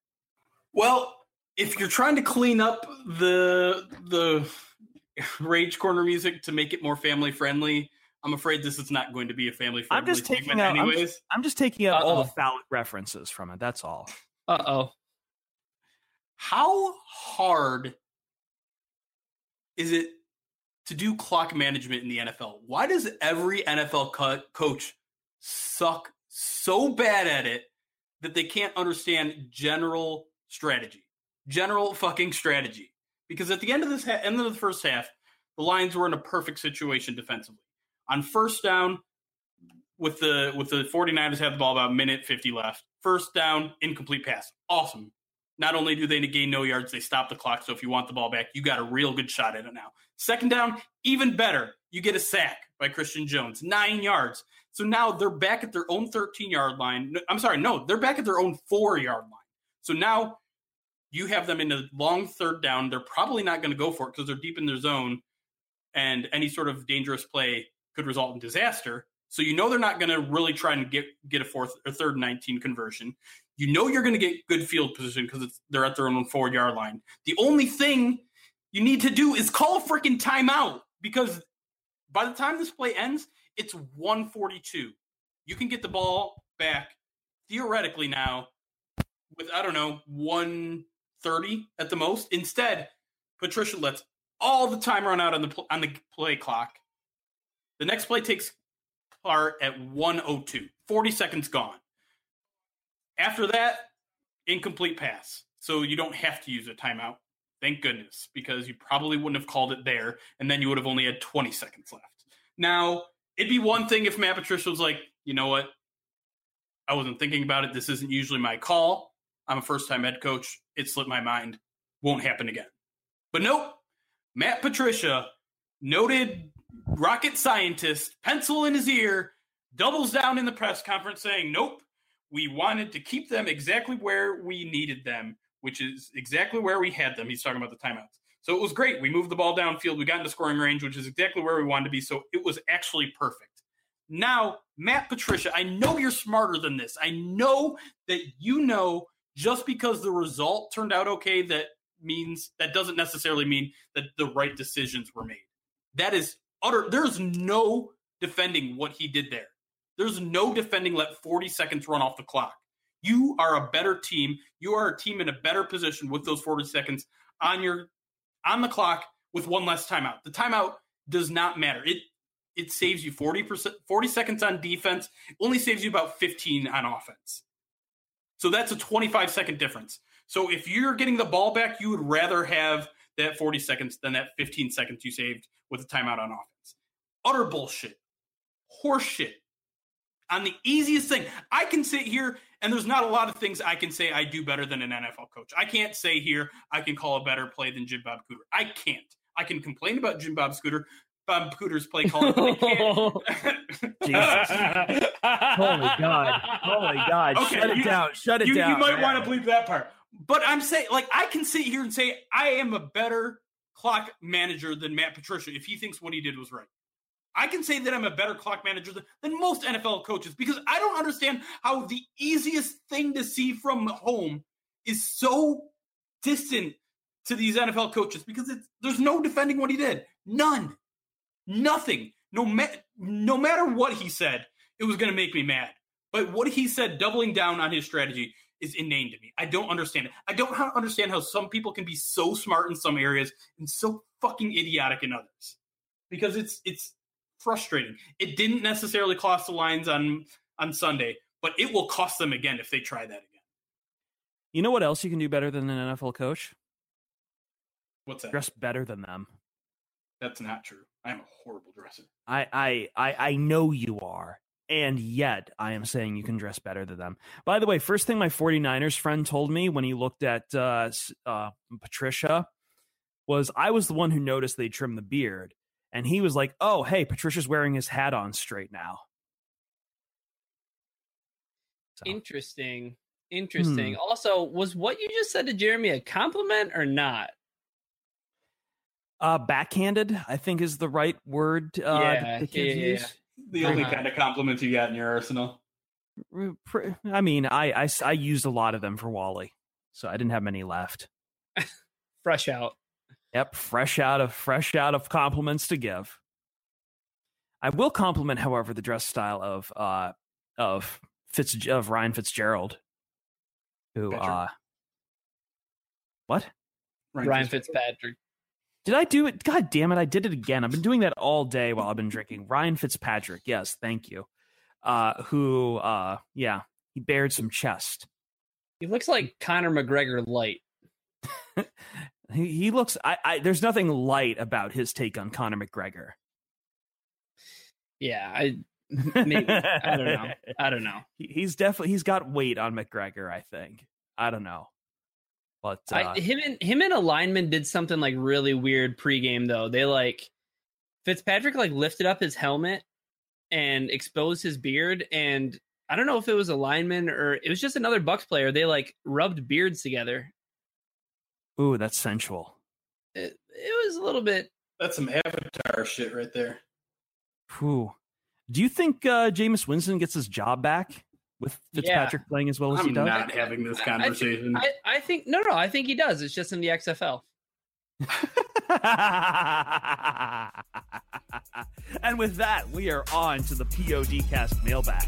Well, if you're trying to clean up the Rage Corner music to make it more family friendly, I'm afraid this is not going to be a family friendly. I'm just taking out all the phallic references from it. That's all. Uh-oh. How hard is it to do clock management in the NFL? Why does every NFL coach suck so bad at it that they can't understand general fucking strategy? Because at the end of this end of the first half, the Lions were in a perfect situation defensively. On first down, with the 49ers had the ball about 1:50 left. First down, incomplete pass. Awesome. Not only do they gain no yards, they stop the clock. So if you want the ball back, you got a real good shot at it now. Second down, even better. You get a sack by Christian Jones, 9 yards. So now they're back at their own 13-yard line. They're back at their own 4-yard line. So now you have them in a long third down. They're probably not going to go for it because they're deep in their zone, and any sort of dangerous play could result in disaster. So you know they're not going to really try and get a fourth or third 19 conversion. You know you're going to get good field position because they're at their own 4-yard line. The only thing you need to do is call a freaking timeout, because by the time this play ends, it's 1:42. You can get the ball back theoretically now with, 1:30 at the most. Instead, Patricia lets all the time run out on the play clock. The next play takes part at 1:02. 40 seconds gone. After that, incomplete pass. So you don't have to use a timeout. Thank goodness, because you probably wouldn't have called it there, and then you would have only had 20 seconds left. Now, it'd be one thing if Matt Patricia was like, you know what? I wasn't thinking about it. This isn't usually my call. I'm a first-time head coach. It slipped my mind. Won't happen again. But nope. Matt Patricia, noted rocket scientist, pencil in his ear, doubles down in the press conference saying, nope, we wanted to keep them exactly where we needed them, which is exactly where we had them. He's talking about the timeouts. So it was great. We moved the ball downfield. We got into scoring range, which is exactly where we wanted to be. So it was actually perfect. Now, Matt Patricia, I know you're smarter than this. I know that you know just because the result turned out okay, that doesn't necessarily mean that the right decisions were made. That is there's no defending what he did there. There's no defending let 40 seconds run off the clock. You are a better team. You are a team in a better position with those 40 seconds on the clock with one less timeout. The timeout does not matter. It saves you 40 seconds on defense. It only saves you about 15 on offense. So that's a 25-second difference. So if you're getting the ball back, you would rather have that 40 seconds than that 15 seconds you saved with a timeout on offense. Utter bullshit. Horseshit. On the easiest thing, I can sit here, and there's not a lot of things I can say I do better than an NFL coach. I can't say here I can call a better play than Jim Bob Cooter. I can't. I can complain about Jim Bob Cooter. Bob Cooter's play calling. But I can't. Jesus. Holy God. Okay, Shut it down. You might want to bleep that part. But I'm saying, I can sit here and say I am a better clock manager than Matt Patricia if he thinks what he did was right. I can say that I'm a better clock manager than most NFL coaches because I don't understand how the easiest thing to see from home is so distant to these NFL coaches because there's no defending what he did. None. Nothing. No matter what he said, it was going to make me mad. But what he said, doubling down on his strategy, is inane to me. I don't understand it. I don't understand how some people can be so smart in some areas and so fucking idiotic in others because it's frustrating. It didn't necessarily cost the Lions on Sunday, but it will cost them again if they try that again. You know what else you can do better than an NFL coach? What's that? Dress better than them. That's not true. I am a horrible dresser. I know you are. And yet I am saying you can dress better than them. By the way, first thing my 49ers friend told me when he looked at Patricia was I was the one who noticed they trimmed the beard. And he was like, oh, hey, Patricia's wearing his hat on straight now. So. Interesting. Also, was what you just said to Jeremy a compliment or not? Backhanded, I think is the right word. Use. The only kind of compliments you got in your arsenal. I mean, I used a lot of them for Wally, so I didn't have many left. Fresh out. Yep, fresh out of compliments to give. I will compliment, however, the dress style of Ryan Fitzgerald, who what? Ryan Fitzpatrick. Did I do it? God damn it! I did it again. I've been doing that all day while I've been drinking. Ryan Fitzpatrick. Yes, thank you. He bared some chest. He looks like Conor McGregor light. He looks. There's nothing light about his take on Conor McGregor. Yeah, maybe. I don't know. He's got weight on McGregor. I think. I don't know. But him and a lineman did something really weird pregame though. They Fitzpatrick lifted up his helmet and exposed his beard. And I don't know if it was a lineman or it was just another Bucks player. They rubbed beards together. Ooh, that's sensual. It was a little bit. That's some Avatar shit right there. Ooh. Do you think Jameis Winston gets his job back with Fitzpatrick playing as well as he does? I'm not having this conversation. I think he does. It's just in the XFL. And with that, we are on to the P-O-D Cast mailbag.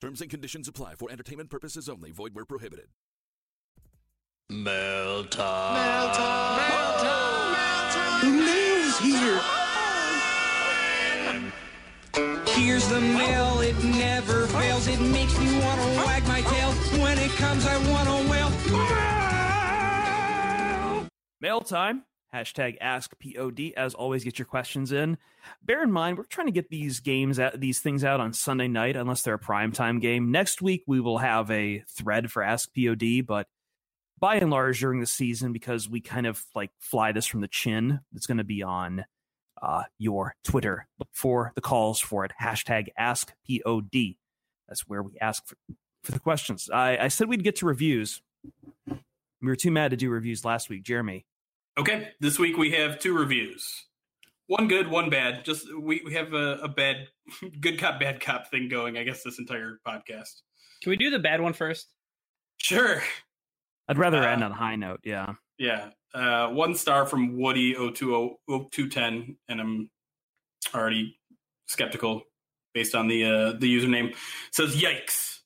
Terms and conditions apply. For entertainment purposes only. Void where prohibited. Mail time. Mail time. Mail time. Mail time. The mail's here. Here's the mail, it never fails. It makes me want to wag my tail. When it comes, I want to wail. Mail time. Hashtag ask P-O-D. As always, get your questions in. Bear in mind, we're trying to get these games, these things out on Sunday night, unless they're a primetime game. Next week, we will have a thread for ask P-O-D, but by and large during the season, because we kind of like fly this from the chin, it's going to be on your Twitter. Look for the calls for it. Hashtag ask P-O-D. That's where we ask for the questions. I said we'd get to reviews. We were too mad to do reviews last week, Jeremy. Okay, this week we have two reviews. One good, one bad. Just we have a bad, good cop, bad cop thing going, I guess, this entire podcast. Can we do the bad one first? Sure. I'd rather end on a high note, yeah. Yeah. One star from Woody0210, and I'm already skeptical based on the username. It says, yikes.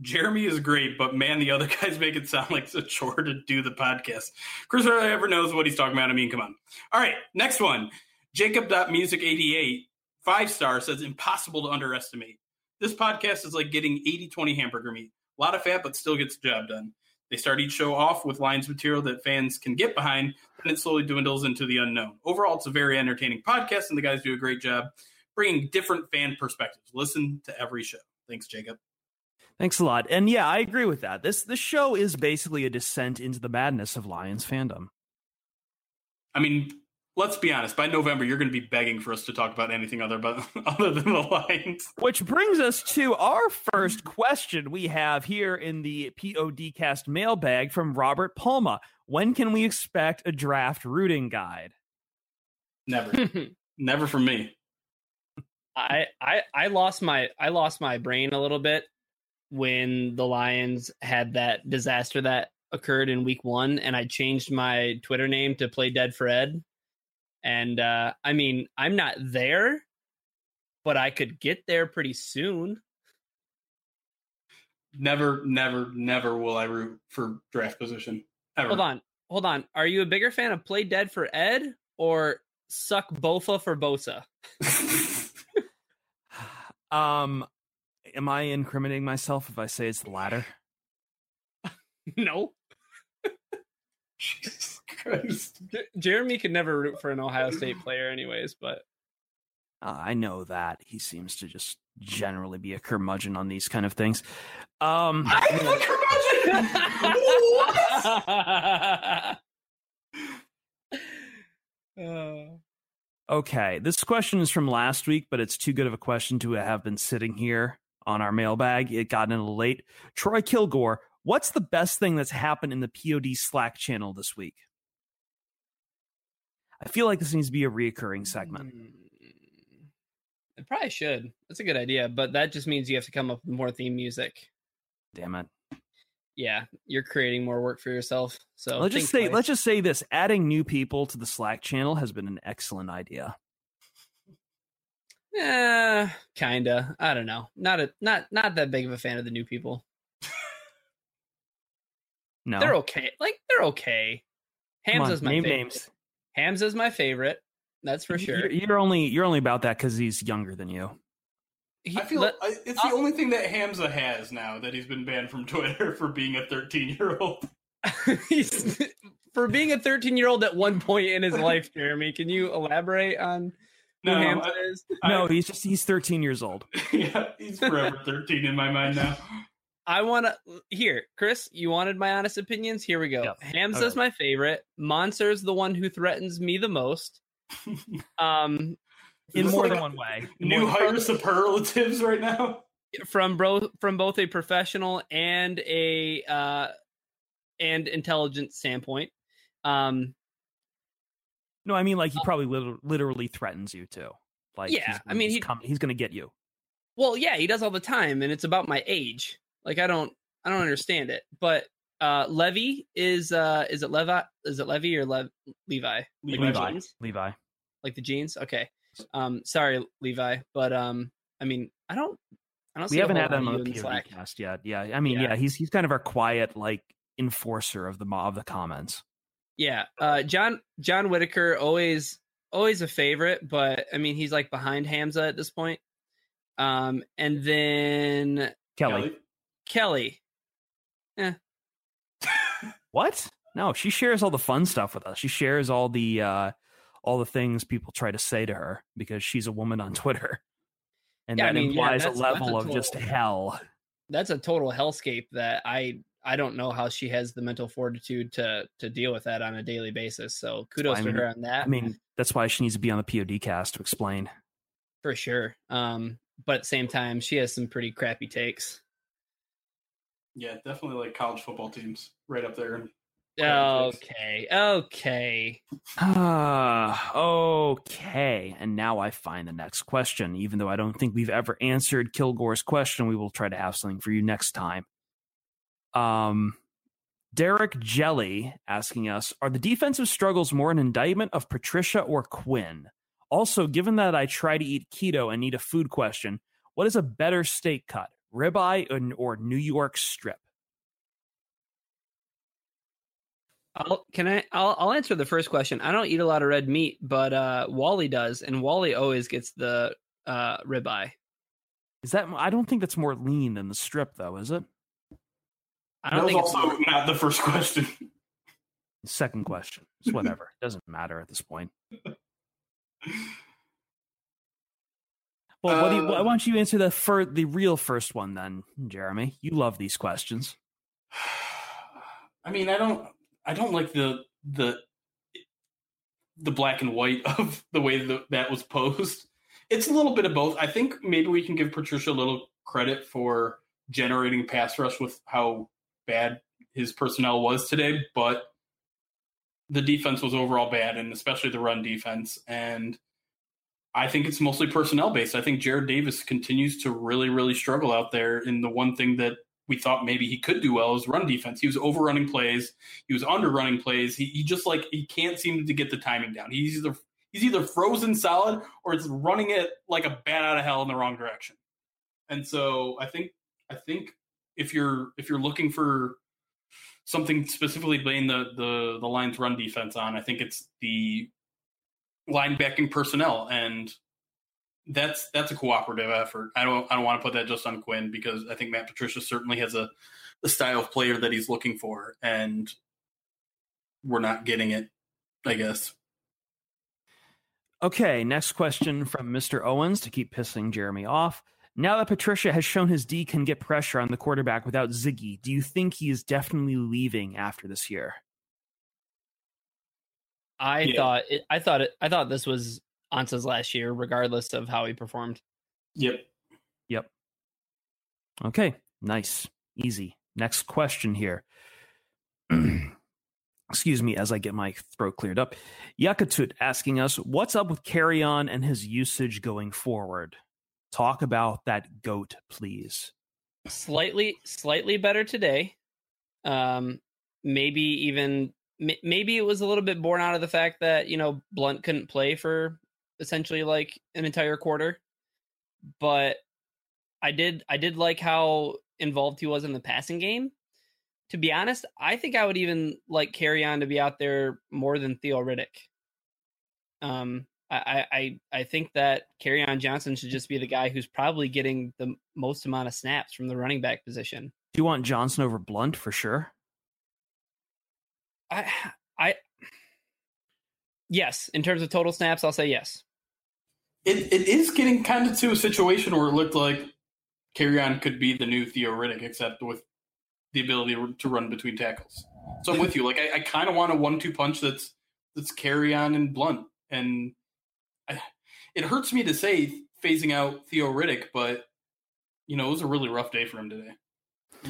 Jeremy is great, but man, the other guys make it sound like it's a chore to do the podcast. Chris hardly ever knows what he's talking about. I mean, come on. All right, next one. Jacob.music88, 5-star, says impossible to underestimate. This podcast is like getting 80-20 hamburger meat. A lot of fat, but still gets the job done. They start each show off with lines of material that fans can get behind, and it slowly dwindles into the unknown. Overall, it's a very entertaining podcast, and the guys do a great job bringing different fan perspectives. Listen to every show. Thanks, Jacob. Thanks a lot. And yeah, I agree with that. This show is basically a descent into the madness of Lions fandom. I mean, let's be honest. By November, you're going to be begging for us to talk about anything other than the Lions. Which brings us to our first question we have here in the PODcast mailbag from Robert Palma. When can we expect a draft rooting guide? Never. Never from me. I lost my brain a little bit when the Lions had that disaster that occurred in week 1, and I changed my Twitter name to Play Dead Fred. And I mean, I'm not there, but I could get there pretty soon. Never will I root for draft position. Ever. Hold on. Are you a bigger fan of Play Dead for Ed or Suck Bofa for Bosa? Am I incriminating myself if I say it's the latter? No. Jesus Christ. Jeremy could never root for an Ohio State player anyways, but... I know that. He seems to just generally be a curmudgeon on these kind of things. I'm a curmudgeon! What? Okay, this question is from last week, but it's too good of a question to have been sitting here on our mailbag. It got in a little late. Troy Kilgore, what's the best thing that's happened in the POD Slack channel this week? I feel like this needs to be a reoccurring segment. It probably should. That's a good idea, but that just means you have to come up with more theme music. Damn it. Yeah, you're creating more work for yourself. So let's just say this: adding new people to the Slack channel has been an excellent idea. Yeah, kinda. I don't know. Not that big of a fan of the new people. No, they're okay. Like they're okay. Hamza's my favorite. Names. Hamza's my favorite. That's for sure. You're only about that because he's younger than you. I feel it's the only thing that Hamza has now that he's been banned from Twitter for being a 13-year-old. For being a 13-year-old at one point in his life, Jeremy, can you elaborate on who Hamza is? No, he's 13 years old. Yeah, he's forever 13 in my mind now. Chris, you wanted my honest opinions? Here we go. Yep. Hamza's my favorite. Monster's the one who threatens me the most. In more than one way. New higher superlatives right now from both a professional and a and intelligent standpoint. No, I mean like he probably literally threatens you too. Like yeah, I mean he's going to get you. Well, yeah, he does all the time, and it's about my age. Like I don't understand it. But Levy is it Levi? Is it Levy or Levi? Levi. Like the jeans. Okay. Sorry, Levi, but I mean, I don't. We haven't had him on the podcast yet. Yeah, I mean, yeah, he's kind of our quiet like enforcer of the comments. Yeah, John Whitaker always a favorite, but I mean, he's like behind Hamza at this point. And then Kelly. Yeah. What? No, she shares all the fun stuff with us. She shares all the things people try to say to her because she's a woman on Twitter. And yeah, that implies a level of just hell. That's a total hellscape that I don't know how she has the mental fortitude to deal with that on a daily basis. So kudos to her on that. I mean, that's why she needs to be on the P-O-D cast to explain. For sure. But at the same time, she has some pretty crappy takes. Yeah, definitely like college football teams right up there. Okay. And now I find the next question. Even though I don't think we've ever answered Kilgore's question, we will try to have something for you next time. Derek Jelly asking us, are the defensive struggles more an indictment of Patricia or Quinn? Also, given that I try to eat keto and need a food question, what is a better steak cut, ribeye or New York strip? I'll answer the first question. I don't eat a lot of red meat, but Wally does, and Wally always gets the ribeye. Is that? I don't think that's more lean than the strip, though, is it? That was also not the first question. Second question. It's whatever. It doesn't matter at this point. Well, why don't you answer the real first one then, Jeremy? You love these questions. I mean, I don't like the black and white of the way that was posed. It's a little bit of both. I think maybe we can give Patricia a little credit for generating pass rush with how bad his personnel was today, but the defense was overall bad, and especially the run defense. And I think it's mostly personnel based. I think Jarrad Davis continues to really, really struggle out there in the one thing that we thought maybe he could do well is run defense. He was overrunning plays. He was underrunning plays. He can't seem to get the timing down. He's either frozen solid or it's running it like a bat out of hell in the wrong direction. And so I think if you're looking for something specifically blame the Lions run defense on, I think it's the linebacking personnel, and that's a cooperative effort. I don't want to put that just on Quinn, because I think Matt Patricia certainly has a style of player that he's looking for, and we're not getting it, I guess. Okay, next question from Mr. Owens to keep pissing Jeremy off. Now that Patricia has shown his D can get pressure on the quarterback without Ziggy, do you think he is definitely leaving after this year? I thought this was Ansah's last year, regardless of how he performed. Yep. Okay, nice, easy. Next question here. Excuse me as I get my throat cleared up. Yakatut asking us, what's up with Kerryon and his usage going forward? Talk about that goat, please. Slightly better today. Maybe it was a little bit born out of the fact that, you know, Blount couldn't play for essentially like an entire quarter. But I did like how involved he was in the passing game. To be honest, I think I would even like Kerryon to be out there more than Theo Riddick. I think that Kerryon Johnson should just be the guy who's probably getting the most amount of snaps from the running back position. Do you want Johnson over Blount for sure? Yes. In terms of total snaps, I'll say yes. It is getting kind of to a situation where it looked like Kerryon could be the new Theo Riddick, except with the ability to run between tackles. So I'm with you. Like I kind of want a 1-2 punch that's Kerryon and Blount, and it hurts me to say phasing out Theo Riddick, but you know, it was a really rough day for him today.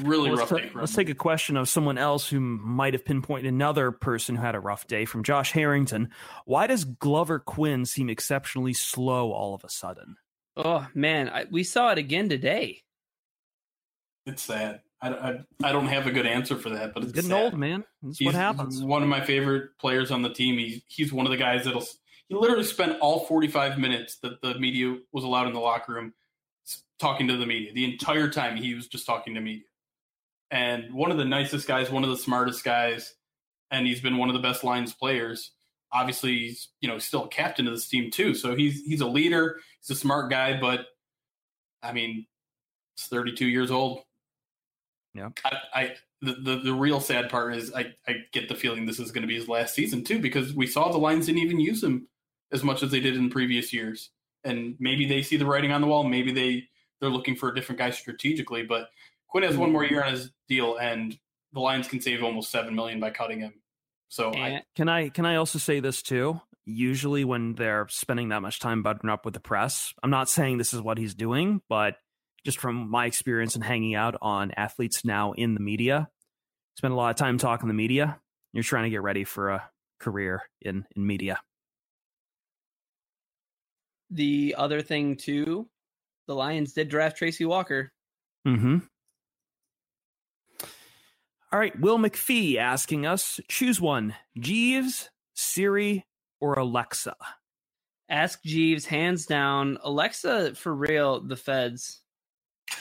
Really rough day for him. Let's take a question of someone else who might have pinpointed another person who had a rough day from Josh Harrington. Why does Glover Quinn seem exceptionally slow all of a sudden? Oh man, we saw it again today. It's sad. I don't have a good answer for that, but it's getting sad. Old, man. That's what happens. He's one of my favorite players on the team. He's one of the guys that'll. He literally spent all 45 minutes that the media was allowed in the locker room talking to the media. The entire time he was just talking to media. And one of the nicest guys, one of the smartest guys, and he's been one of the best Lions players. Obviously, he's, you know, still a captain of this team too. So he's a leader. He's a smart guy, but I mean, he's 32 years old. Yeah. The real sad part is I get the feeling this is going to be his last season too, because we saw the Lions didn't even use him as much as they did in previous years. And maybe they see the writing on the wall. Maybe they're looking for a different guy strategically, but Quinn has one more year on his deal, and the Lions can save almost $7 million by cutting him. So can I also say this too? Usually when they're spending that much time buttering up with the press, I'm not saying this is what he's doing, but just from my experience and hanging out on athletes now in the media, spend a lot of time talking to the media. You're trying to get ready for a career in media. The other thing too, the Lions did draft Tracy Walker. Mm-hmm. All right. Will McPhee asking us, choose one, Jeeves, Siri, or Alexa. Ask Jeeves, hands down. Alexa, for real, the feds.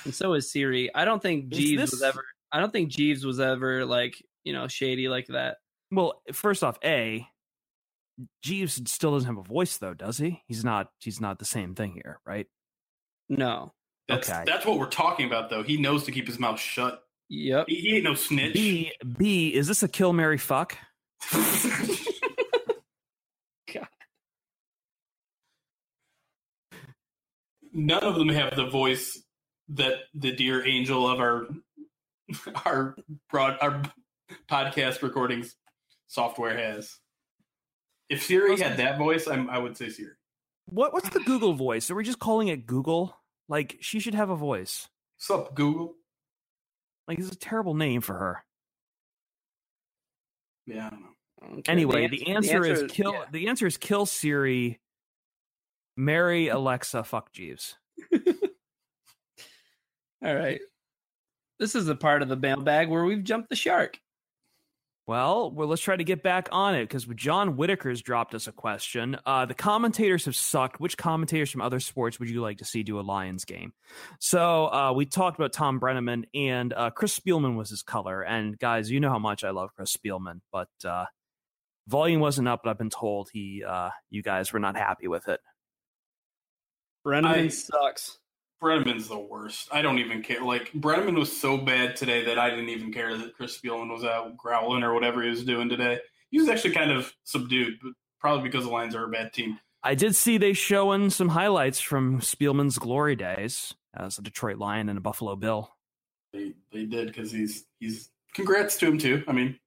And so is Siri. I don't think Jeeves was ever like, you know, shady like that. Well, first off, Jeeves still doesn't have a voice though, does he? He's not the same thing here, right? No. That's what we're talking about though. He knows to keep his mouth shut. Yep. He ain't no snitch. B, is this a kill, marry, fuck? God. None of them have the voice that the dear angel of our podcast recordings software has. If Siri had that voice, I would say Siri. What's the Google voice? Are we just calling it Google? Like, she should have a voice. What's up, Google? Like, this is a terrible name for her. Yeah, I don't know. Okay. Anyway, the answer is kill. Yeah. The answer is kill Siri, marry Alexa, fuck Jeeves. All right. This is the part of the mailbag where we've jumped the shark. Well, let's try to get back on it, because John Whitaker's dropped us a question. The commentators have sucked. Which commentators from other sports would you like to see do a Lions game? So we talked about Tom Brenneman, and Chris Spielman was his color. And guys, you know how much I love Chris Spielman, but volume wasn't up, but I've been told you guys were not happy with it. Brenneman sucks. Brenneman's the worst. I don't even care. Like, Brenneman was so bad today that I didn't even care that Chris Spielman was out growling or whatever he was doing today. He was actually kind of subdued, but probably because the Lions are a bad team. I did see they showing some highlights from Spielman's glory days as a Detroit Lion and a Buffalo Bill. They did, because he's congrats to him too. I mean,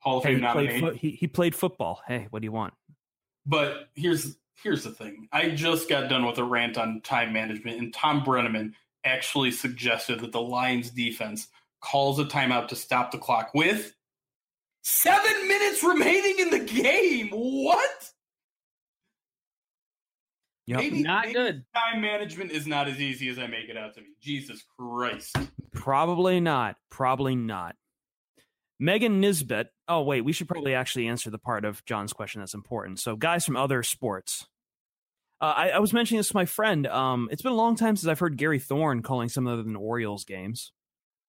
Hall of Fame nominee. He played football. Hey, what do you want? But Here's the thing. I just got done with a rant on time management, and Tom Brenneman actually suggested that the Lions defense calls a timeout to stop the clock with 7 minutes remaining in the game. What? Yep. Maybe good. Time management is not as easy as I make it out to be. Jesus Christ. Probably not. Megan Nisbet. Oh, wait, we should probably actually answer the part of John's question that's important. So guys from other sports. I was mentioning this to my friend. It's been a long time since I've heard Gary Thorne calling some other than Orioles games.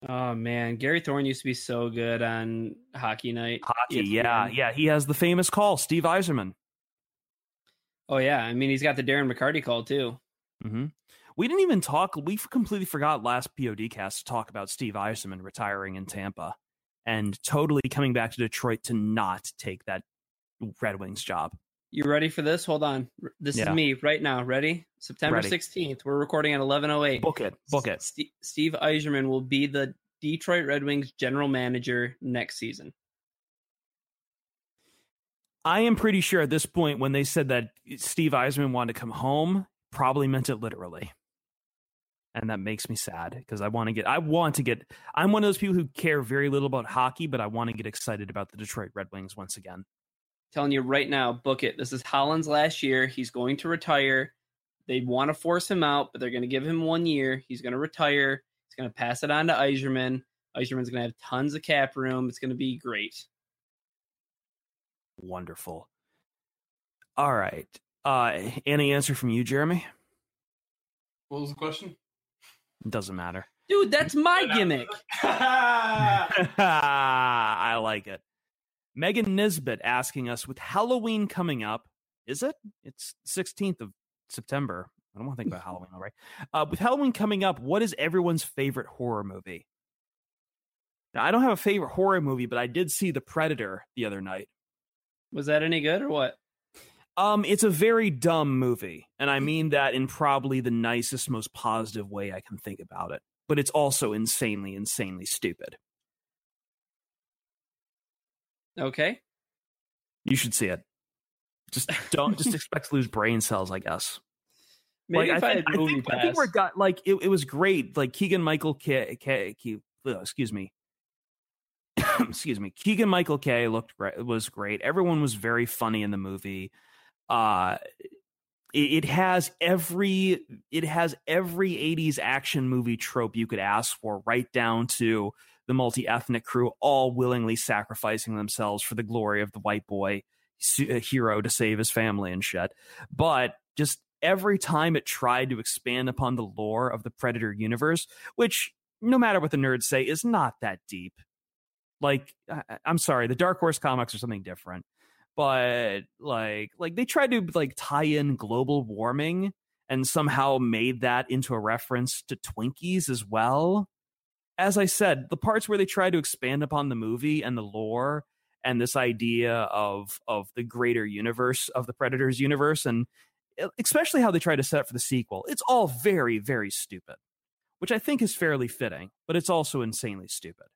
Oh, man. Gary Thorne used to be so good on hockey night. Yeah. He has the famous call, Steve Yzerman. Oh, yeah. I mean, he's got the Darren McCarty call, too. Mm-hmm. We didn't even talk. We completely forgot last P-O-D cast to talk about Steve Yzerman retiring in Tampa and totally coming back to Detroit to not take that Red Wings job. You ready for this? Hold on. This is me right now. Ready? September 16th. We're recording at 11:08. Book it. Steve Yzerman will be the Detroit Red Wings general manager next season. I am pretty sure at this point, when they said that Steve Yzerman wanted to come home, probably meant it literally. And that makes me sad, because I'm one of those people who care very little about hockey, but I want to get excited about the Detroit Red Wings once again. Telling you right now, book it. This is Holland's last year. He's going to retire. They want to force him out, but they're going to give him 1 year. He's going to retire. He's going to pass it on to Yzerman. Yzerman's going to have tons of cap room. It's going to be great. Wonderful. All right. Any answer from you, Jeremy? What was the question? It doesn't matter. Dude, that's my gimmick. I like it. Megan Nisbet asking us, with Halloween coming up, is it? It's 16th of September. I don't want to think about Halloween, all right? With Halloween coming up, what is everyone's favorite horror movie? Now, I don't have a favorite horror movie, but I did see The Predator the other night. Was that any good or what? It's a very dumb movie, and I mean that in probably the nicest, most positive way I can think about it. But it's also insanely, insanely stupid. Okay. You should see it. Just don't just expect to lose brain cells, I guess. Maybe like, if I had movie pass. I think we got like it was great. Like Keegan-Michael Keegan-Michael Kay was great. Everyone was very funny in the movie. It has every 80s action movie trope you could ask for, right down to the multi-ethnic crew all willingly sacrificing themselves for the glory of the white boy hero to save his family and shit. But just every time it tried to expand upon the lore of the Predator universe, which, no matter what the nerds say, is not that deep. Like, I'm sorry, the Dark Horse comics are something different, but like they tried to like tie in global warming and somehow made that into a reference to Twinkies as well. As I said, the parts where they try to expand upon the movie and the lore and this idea of the greater universe of the Predator's universe, and especially how they try to set up for the sequel, it's all very, very stupid, which I think is fairly fitting, but it's also insanely stupid.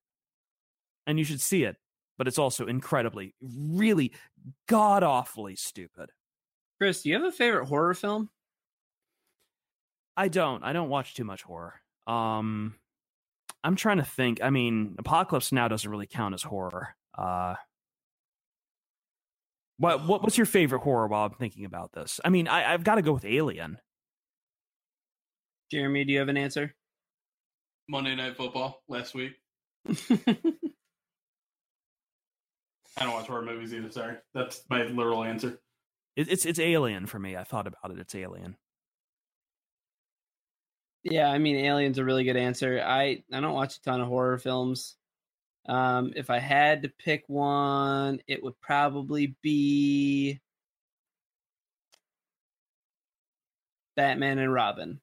And you should see it, but it's also incredibly, really god-awfully stupid. Chris, do you have a favorite horror film? I don't. I don't watch too much horror. I'm trying to think. I mean, Apocalypse Now doesn't really count as horror. What's your favorite horror while I'm thinking about this? I mean, I've got to go with Alien. Jeremy, do you have an answer? Monday Night Football last week. I don't watch horror movies either. Sorry, that's my literal answer. It's Alien for me. I thought about it. It's Alien. Yeah, I mean, Alien's a really good answer. I don't watch a ton of horror films. If I had to pick one, it would probably be Batman and Robin.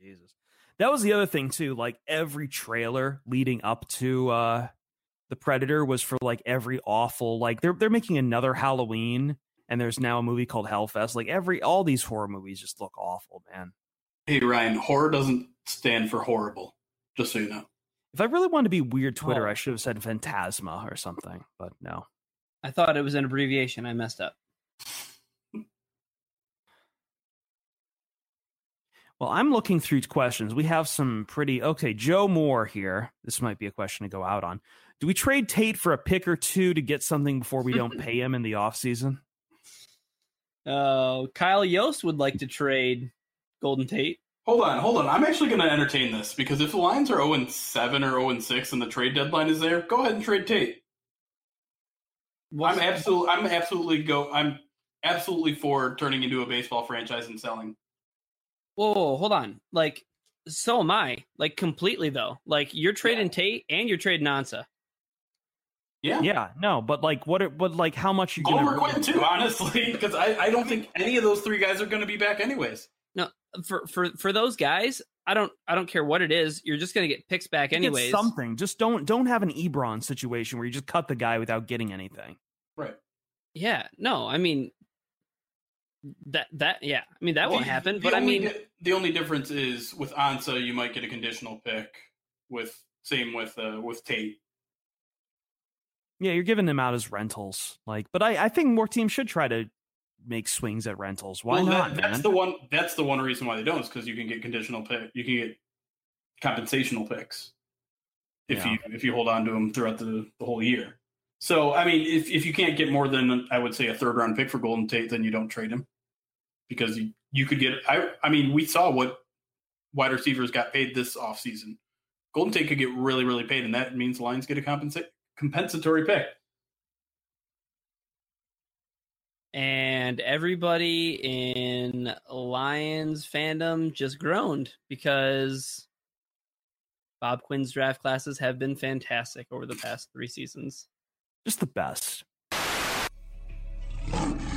Jesus, that was the other thing too. Like every trailer leading up to The Predator was for like every awful, like they're making another Halloween, and there's now a movie called Hellfest. Like all these horror movies just look awful, man. Hey Ryan, horror doesn't stand for horrible, just so you know. If I really wanted to be weird Twitter, I should have said Phantasma or something, but no. I thought it was an abbreviation. I messed up. Well, I'm looking through questions. We have some pretty... Okay, Joe Moore here. This might be a question to go out on. Do we trade Tate for a pick or two to get something before we don't pay him in the offseason? Kyle Yost would like to trade Golden Tate. Hold on. I'm actually going to entertain this, because if the Lions are 0-7 or 0-6 and the trade deadline is there, go ahead and trade Tate. I'm absolutely for turning into a baseball franchise and selling. Whoa, hold on. Like, so am I. Like, completely, though. Like, you're trading Tate and you're trading Ansah. Yeah. Yeah, no, but, like, how much you going to... Glover Quinn, too, honestly, because I don't think any of those three guys are going to be back anyways. No, for those guys, I don't care what it is. You're just going to get picks back anyways. Something. Just don't have an Ebron situation where you just cut the guy without getting anything. Right. Yeah, no, I mean... That won't happen. But I mean, the only difference is with Ansah, you might get a conditional pick. With Tate. Yeah, you're giving them out as rentals. Like, but I think more teams should try to make swings at rentals. Why not? That's the one reason why they don't, is because you can get conditional pick. You can get compensational picks if you hold on to them throughout the whole year. So, I mean, if you can't get more than, I would say, a third-round pick for Golden Tate, then you don't trade him. Because you could get... I mean, we saw what wide receivers got paid this offseason. Golden Tate could get really, really paid, and that means the Lions get a compensatory pick. And everybody in Lions fandom just groaned, because Bob Quinn's draft classes have been fantastic over the past 3 seasons. Just the best.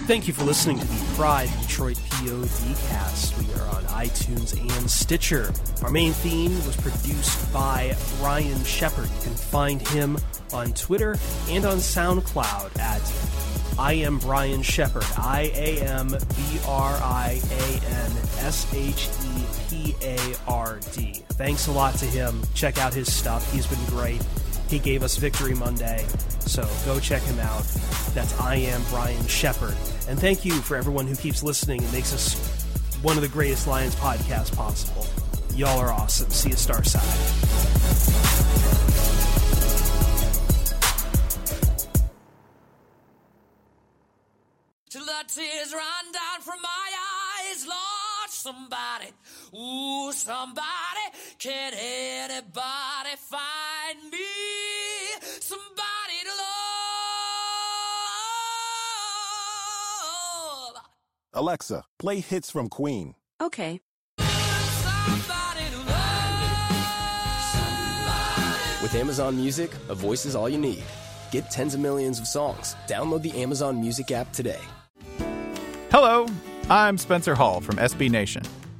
Thank you for listening to the Pride of Detroit P-O-D cast. We are on iTunes and Stitcher. Our main theme was produced by Ryan Shepard. You can find him on Twitter and on SoundCloud at I Am Brian Shepard. IAMBRIAN SHEPARD. Thanks a lot to him. Check out his stuff. He's been great. He gave us Victory Monday, so go check him out. That's I Am Brian Shepard. And thank you for everyone who keeps listening and makes us one of the greatest Lions podcasts possible. Y'all are awesome. See you Starside. Till the tears run down from my eyes, Lord, somebody, ooh, somebody, can anybody find me? Somebody to love. Alexa, play hits from Queen. Okay. Somebody to love. Somebody. With Amazon Music, a voice is all you need. Get tens of millions of songs. Download the Amazon Music app today. Hello, I'm Spencer Hall from SB Nation,